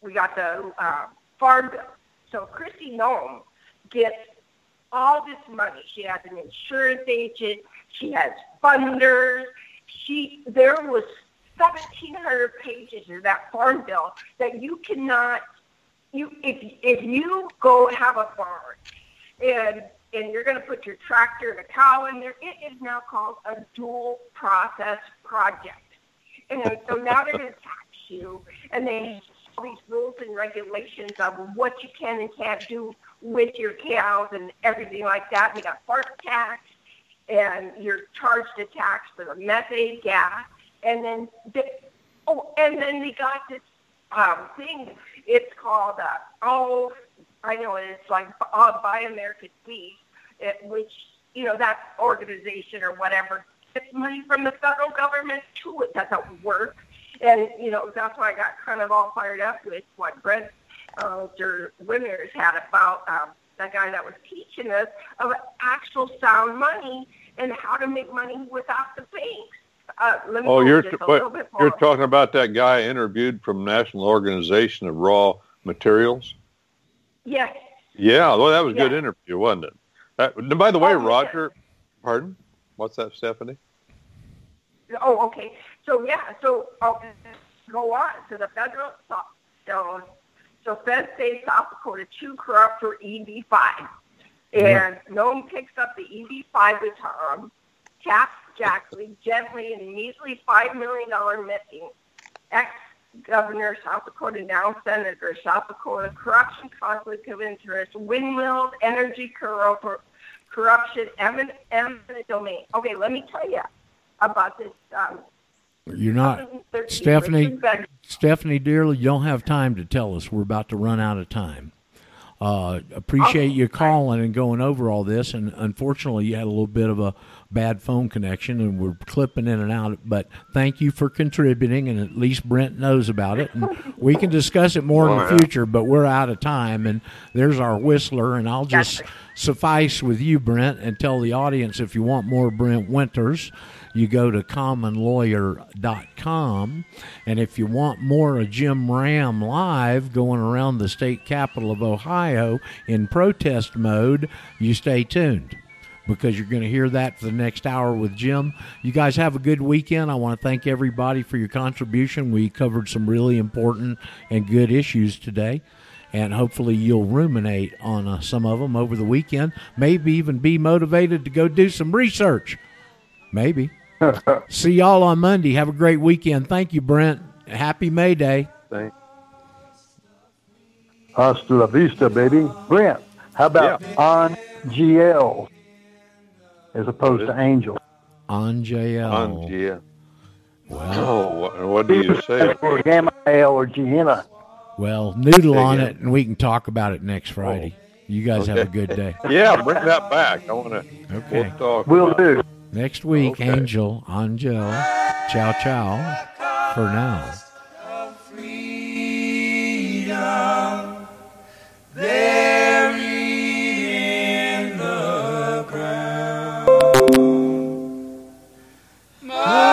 we got the uh, farm bill. So Christy Noem gets all this money. She has an insurance agent. She has funders. She there was seventeen hundred pages in that farm bill that you cannot. You if if you go have a barn and and you're going to put your tractor and a cow in there, it is now called a dual process project. And so now they're going to tax you, and they have all these rules and regulations of what you can and can't do with your cows and everything like that. We got barn tax, and you're charged a tax for the methane gas, and then they, oh, and then they got this. Um, thing, it's called, uh, oh, I know it's like uh, Buy American Beef, which, you know, that organization or whatever gets money from the federal government too. It doesn't work. And, you know, that's why I got kind of all fired up with what Brent uh, Winters had about um, that guy that was teaching us of actual sound money and how to make money without the banks. Uh, let me oh, you're, t- what, you're talking about that guy interviewed from National Organization of Raw Materials? Yes. Yeah, well, that was a yes. good interview, wasn't it? That, by the way, oh, Roger, yes. pardon? What's that, Stephanie? Oh, okay. So, yeah, so I'll go on. So the federal, so, so So Fed states South Dakota too corrupt for E B five. And yeah. no one picks up the E B five with harm, taps Jackley gently and immediately five million dollars missing. Ex-Governor, South Dakota, now Senator, South Dakota, corruption, conflict of interest, windmills, energy corruption, eminent domain. Okay, let me tell you about this. Um, You're not, Stephanie, Stephanie, dearly, you don't have time to tell us. We're about to run out of time. Uh, appreciate okay. you calling and going over all this. And unfortunately, you had a little bit of a bad phone connection, and we're clipping in and out. But thank you for contributing, and at least Brent knows about it. And we can discuss it more oh, in the yeah. future, but we're out of time. And there's our whistler. And I'll just gotcha. suffice with you, Brent, and tell the audience if you want more Brent Winters, you go to common lawyer dot com, and if you want more of Jim Ram live going around the state capitol of Ohio in protest mode, you stay tuned because you're going to hear that for the next hour with Jim. You guys have a good weekend. I want to thank everybody for your contribution. We covered some really important and good issues today. And hopefully you'll ruminate on uh, some of them over the weekend, maybe even be motivated to go do some research. Maybe. See y'all on Monday. Have a great weekend. Thank you, Brent. Happy May Day. Thanks. Hasta la vista, baby. Brent, how about yeah. on G L as opposed to angel? On J L. On G L. Wow. Oh, what do you say? Or Gamma L or Gienna. Well, noodle on yeah, yeah. it, and we can talk about it next Friday. Oh. You guys okay. have a good day. Yeah, bring that back. I want to okay. we'll talk. We'll do. Next week, okay. Angel, Angel, ciao, ciao, for now. Freedom, buried in the ground. My